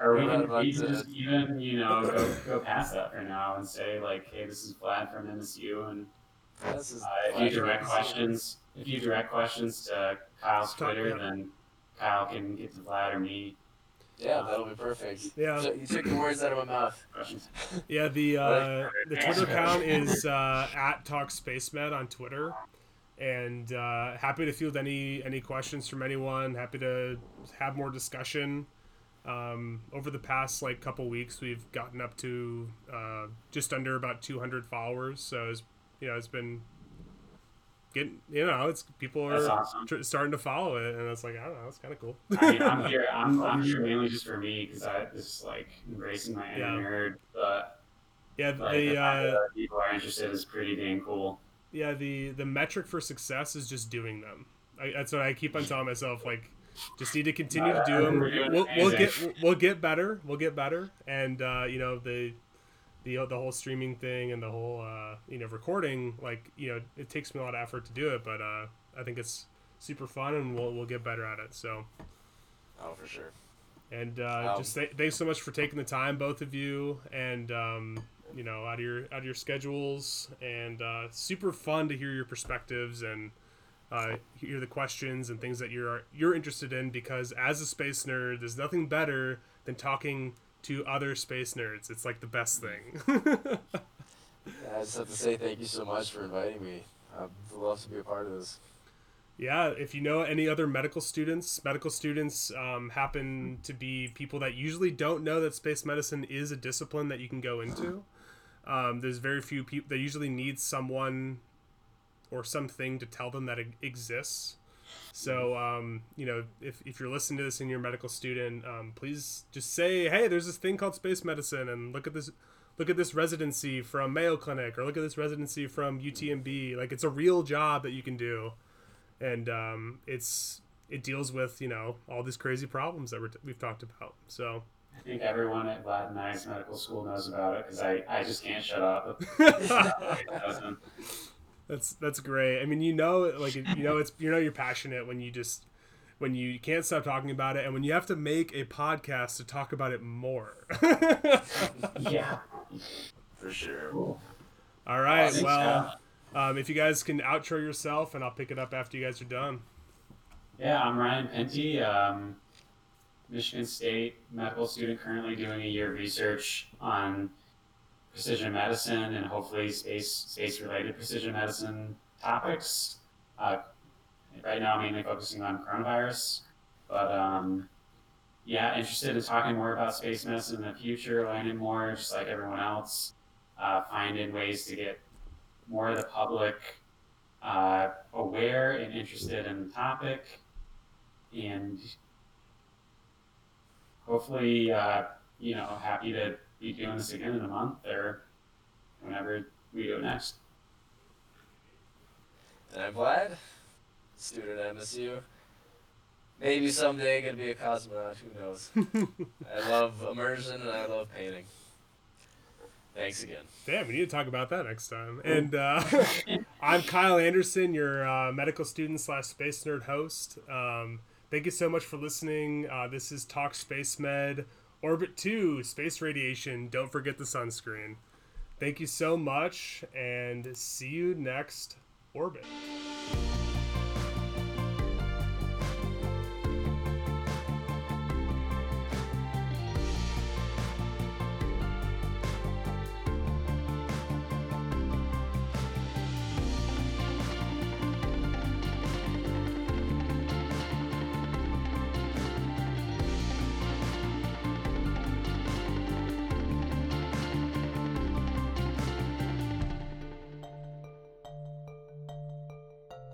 Or we can just go past that for now and say, like, hey, this is Vlad from MSU, and if you direct questions to Kyle's Twitter, then Kyle can get to Vlad or me. Yeah, that'll be perfect. Yeah. So you took the words out of my mouth. Yeah, the Twitter account is at TalkSpaceMed on Twitter, and happy to field any questions from anyone. Happy to have more discussion. Over the past, like, couple weeks, we've gotten up to just under about 200 followers. So it's been getting, you know, it's people are awesome. Starting to follow it, and it's like, I don't know, it's kind of cool. I mean, I'm here mainly just for me, because I just, like, embracing my inner nerd. But yeah, the people are interested is pretty dang cool. Yeah, the metric for success is just doing them. That's what I keep on telling myself. Like, just need to continue to do them. We'll get better. We'll get better, and you know, the whole streaming thing and the whole you know, recording, like, you know, it takes me a lot of effort to do it, but I think it's super fun, and we'll get better at it. So for sure. And just thanks so much for taking the time, both of you, and you know, out of your schedules, and super fun to hear your perspectives and hear the questions and things that you're interested in, because as a space nerd, there's nothing better than talking to other space nerds. It's like the best thing. Yeah, I just have to say thank you so much for inviting me. I'd love to be a part of this. Yeah, if you know any other medical students happen to be people that usually don't know that space medicine is a discipline that you can go into. There's very few people. They usually need someone or something to tell them that it exists. So, you know, if you're listening to this and you're a medical student, please just say, hey, there's this thing called space medicine, and look at this residency from Mayo Clinic, or look at this residency from UTMB. Like, it's a real job that you can do. And it deals with, you know, all these crazy problems that we've talked about. So I think everyone at Vlad and I's medical school knows about it because I just can't shut up. That's great. I mean, you're passionate when you can't stop talking about it, and when you have to make a podcast to talk about it more. Yeah, for sure. Cool. All right. Well, so. If you guys can outro yourself, and I'll pick it up after you guys are done. Yeah, I'm Ryan Penty, Michigan State medical student, currently doing a year of research on precision medicine and hopefully space-related precision medicine topics. Right now, I'm mainly focusing on coronavirus, but interested in talking more about space medicine in the future, learning more, just like everyone else, finding ways to get more of the public aware and interested in the topic, and hopefully, happy to be doing this again in a month or whenever we go next. And I'm Vlad, student at MSU. Maybe someday gonna be a cosmonaut, who knows? I love immersion and I love painting. Thanks again. Damn, we need to talk about that next time. And I'm Kyle Anderson, your medical student / space nerd host. Thank you so much for listening. This is Talk Space Med, Orbit 2, Space Radiation. Don't forget the sunscreen. Thank you so much, and see you next Orbit.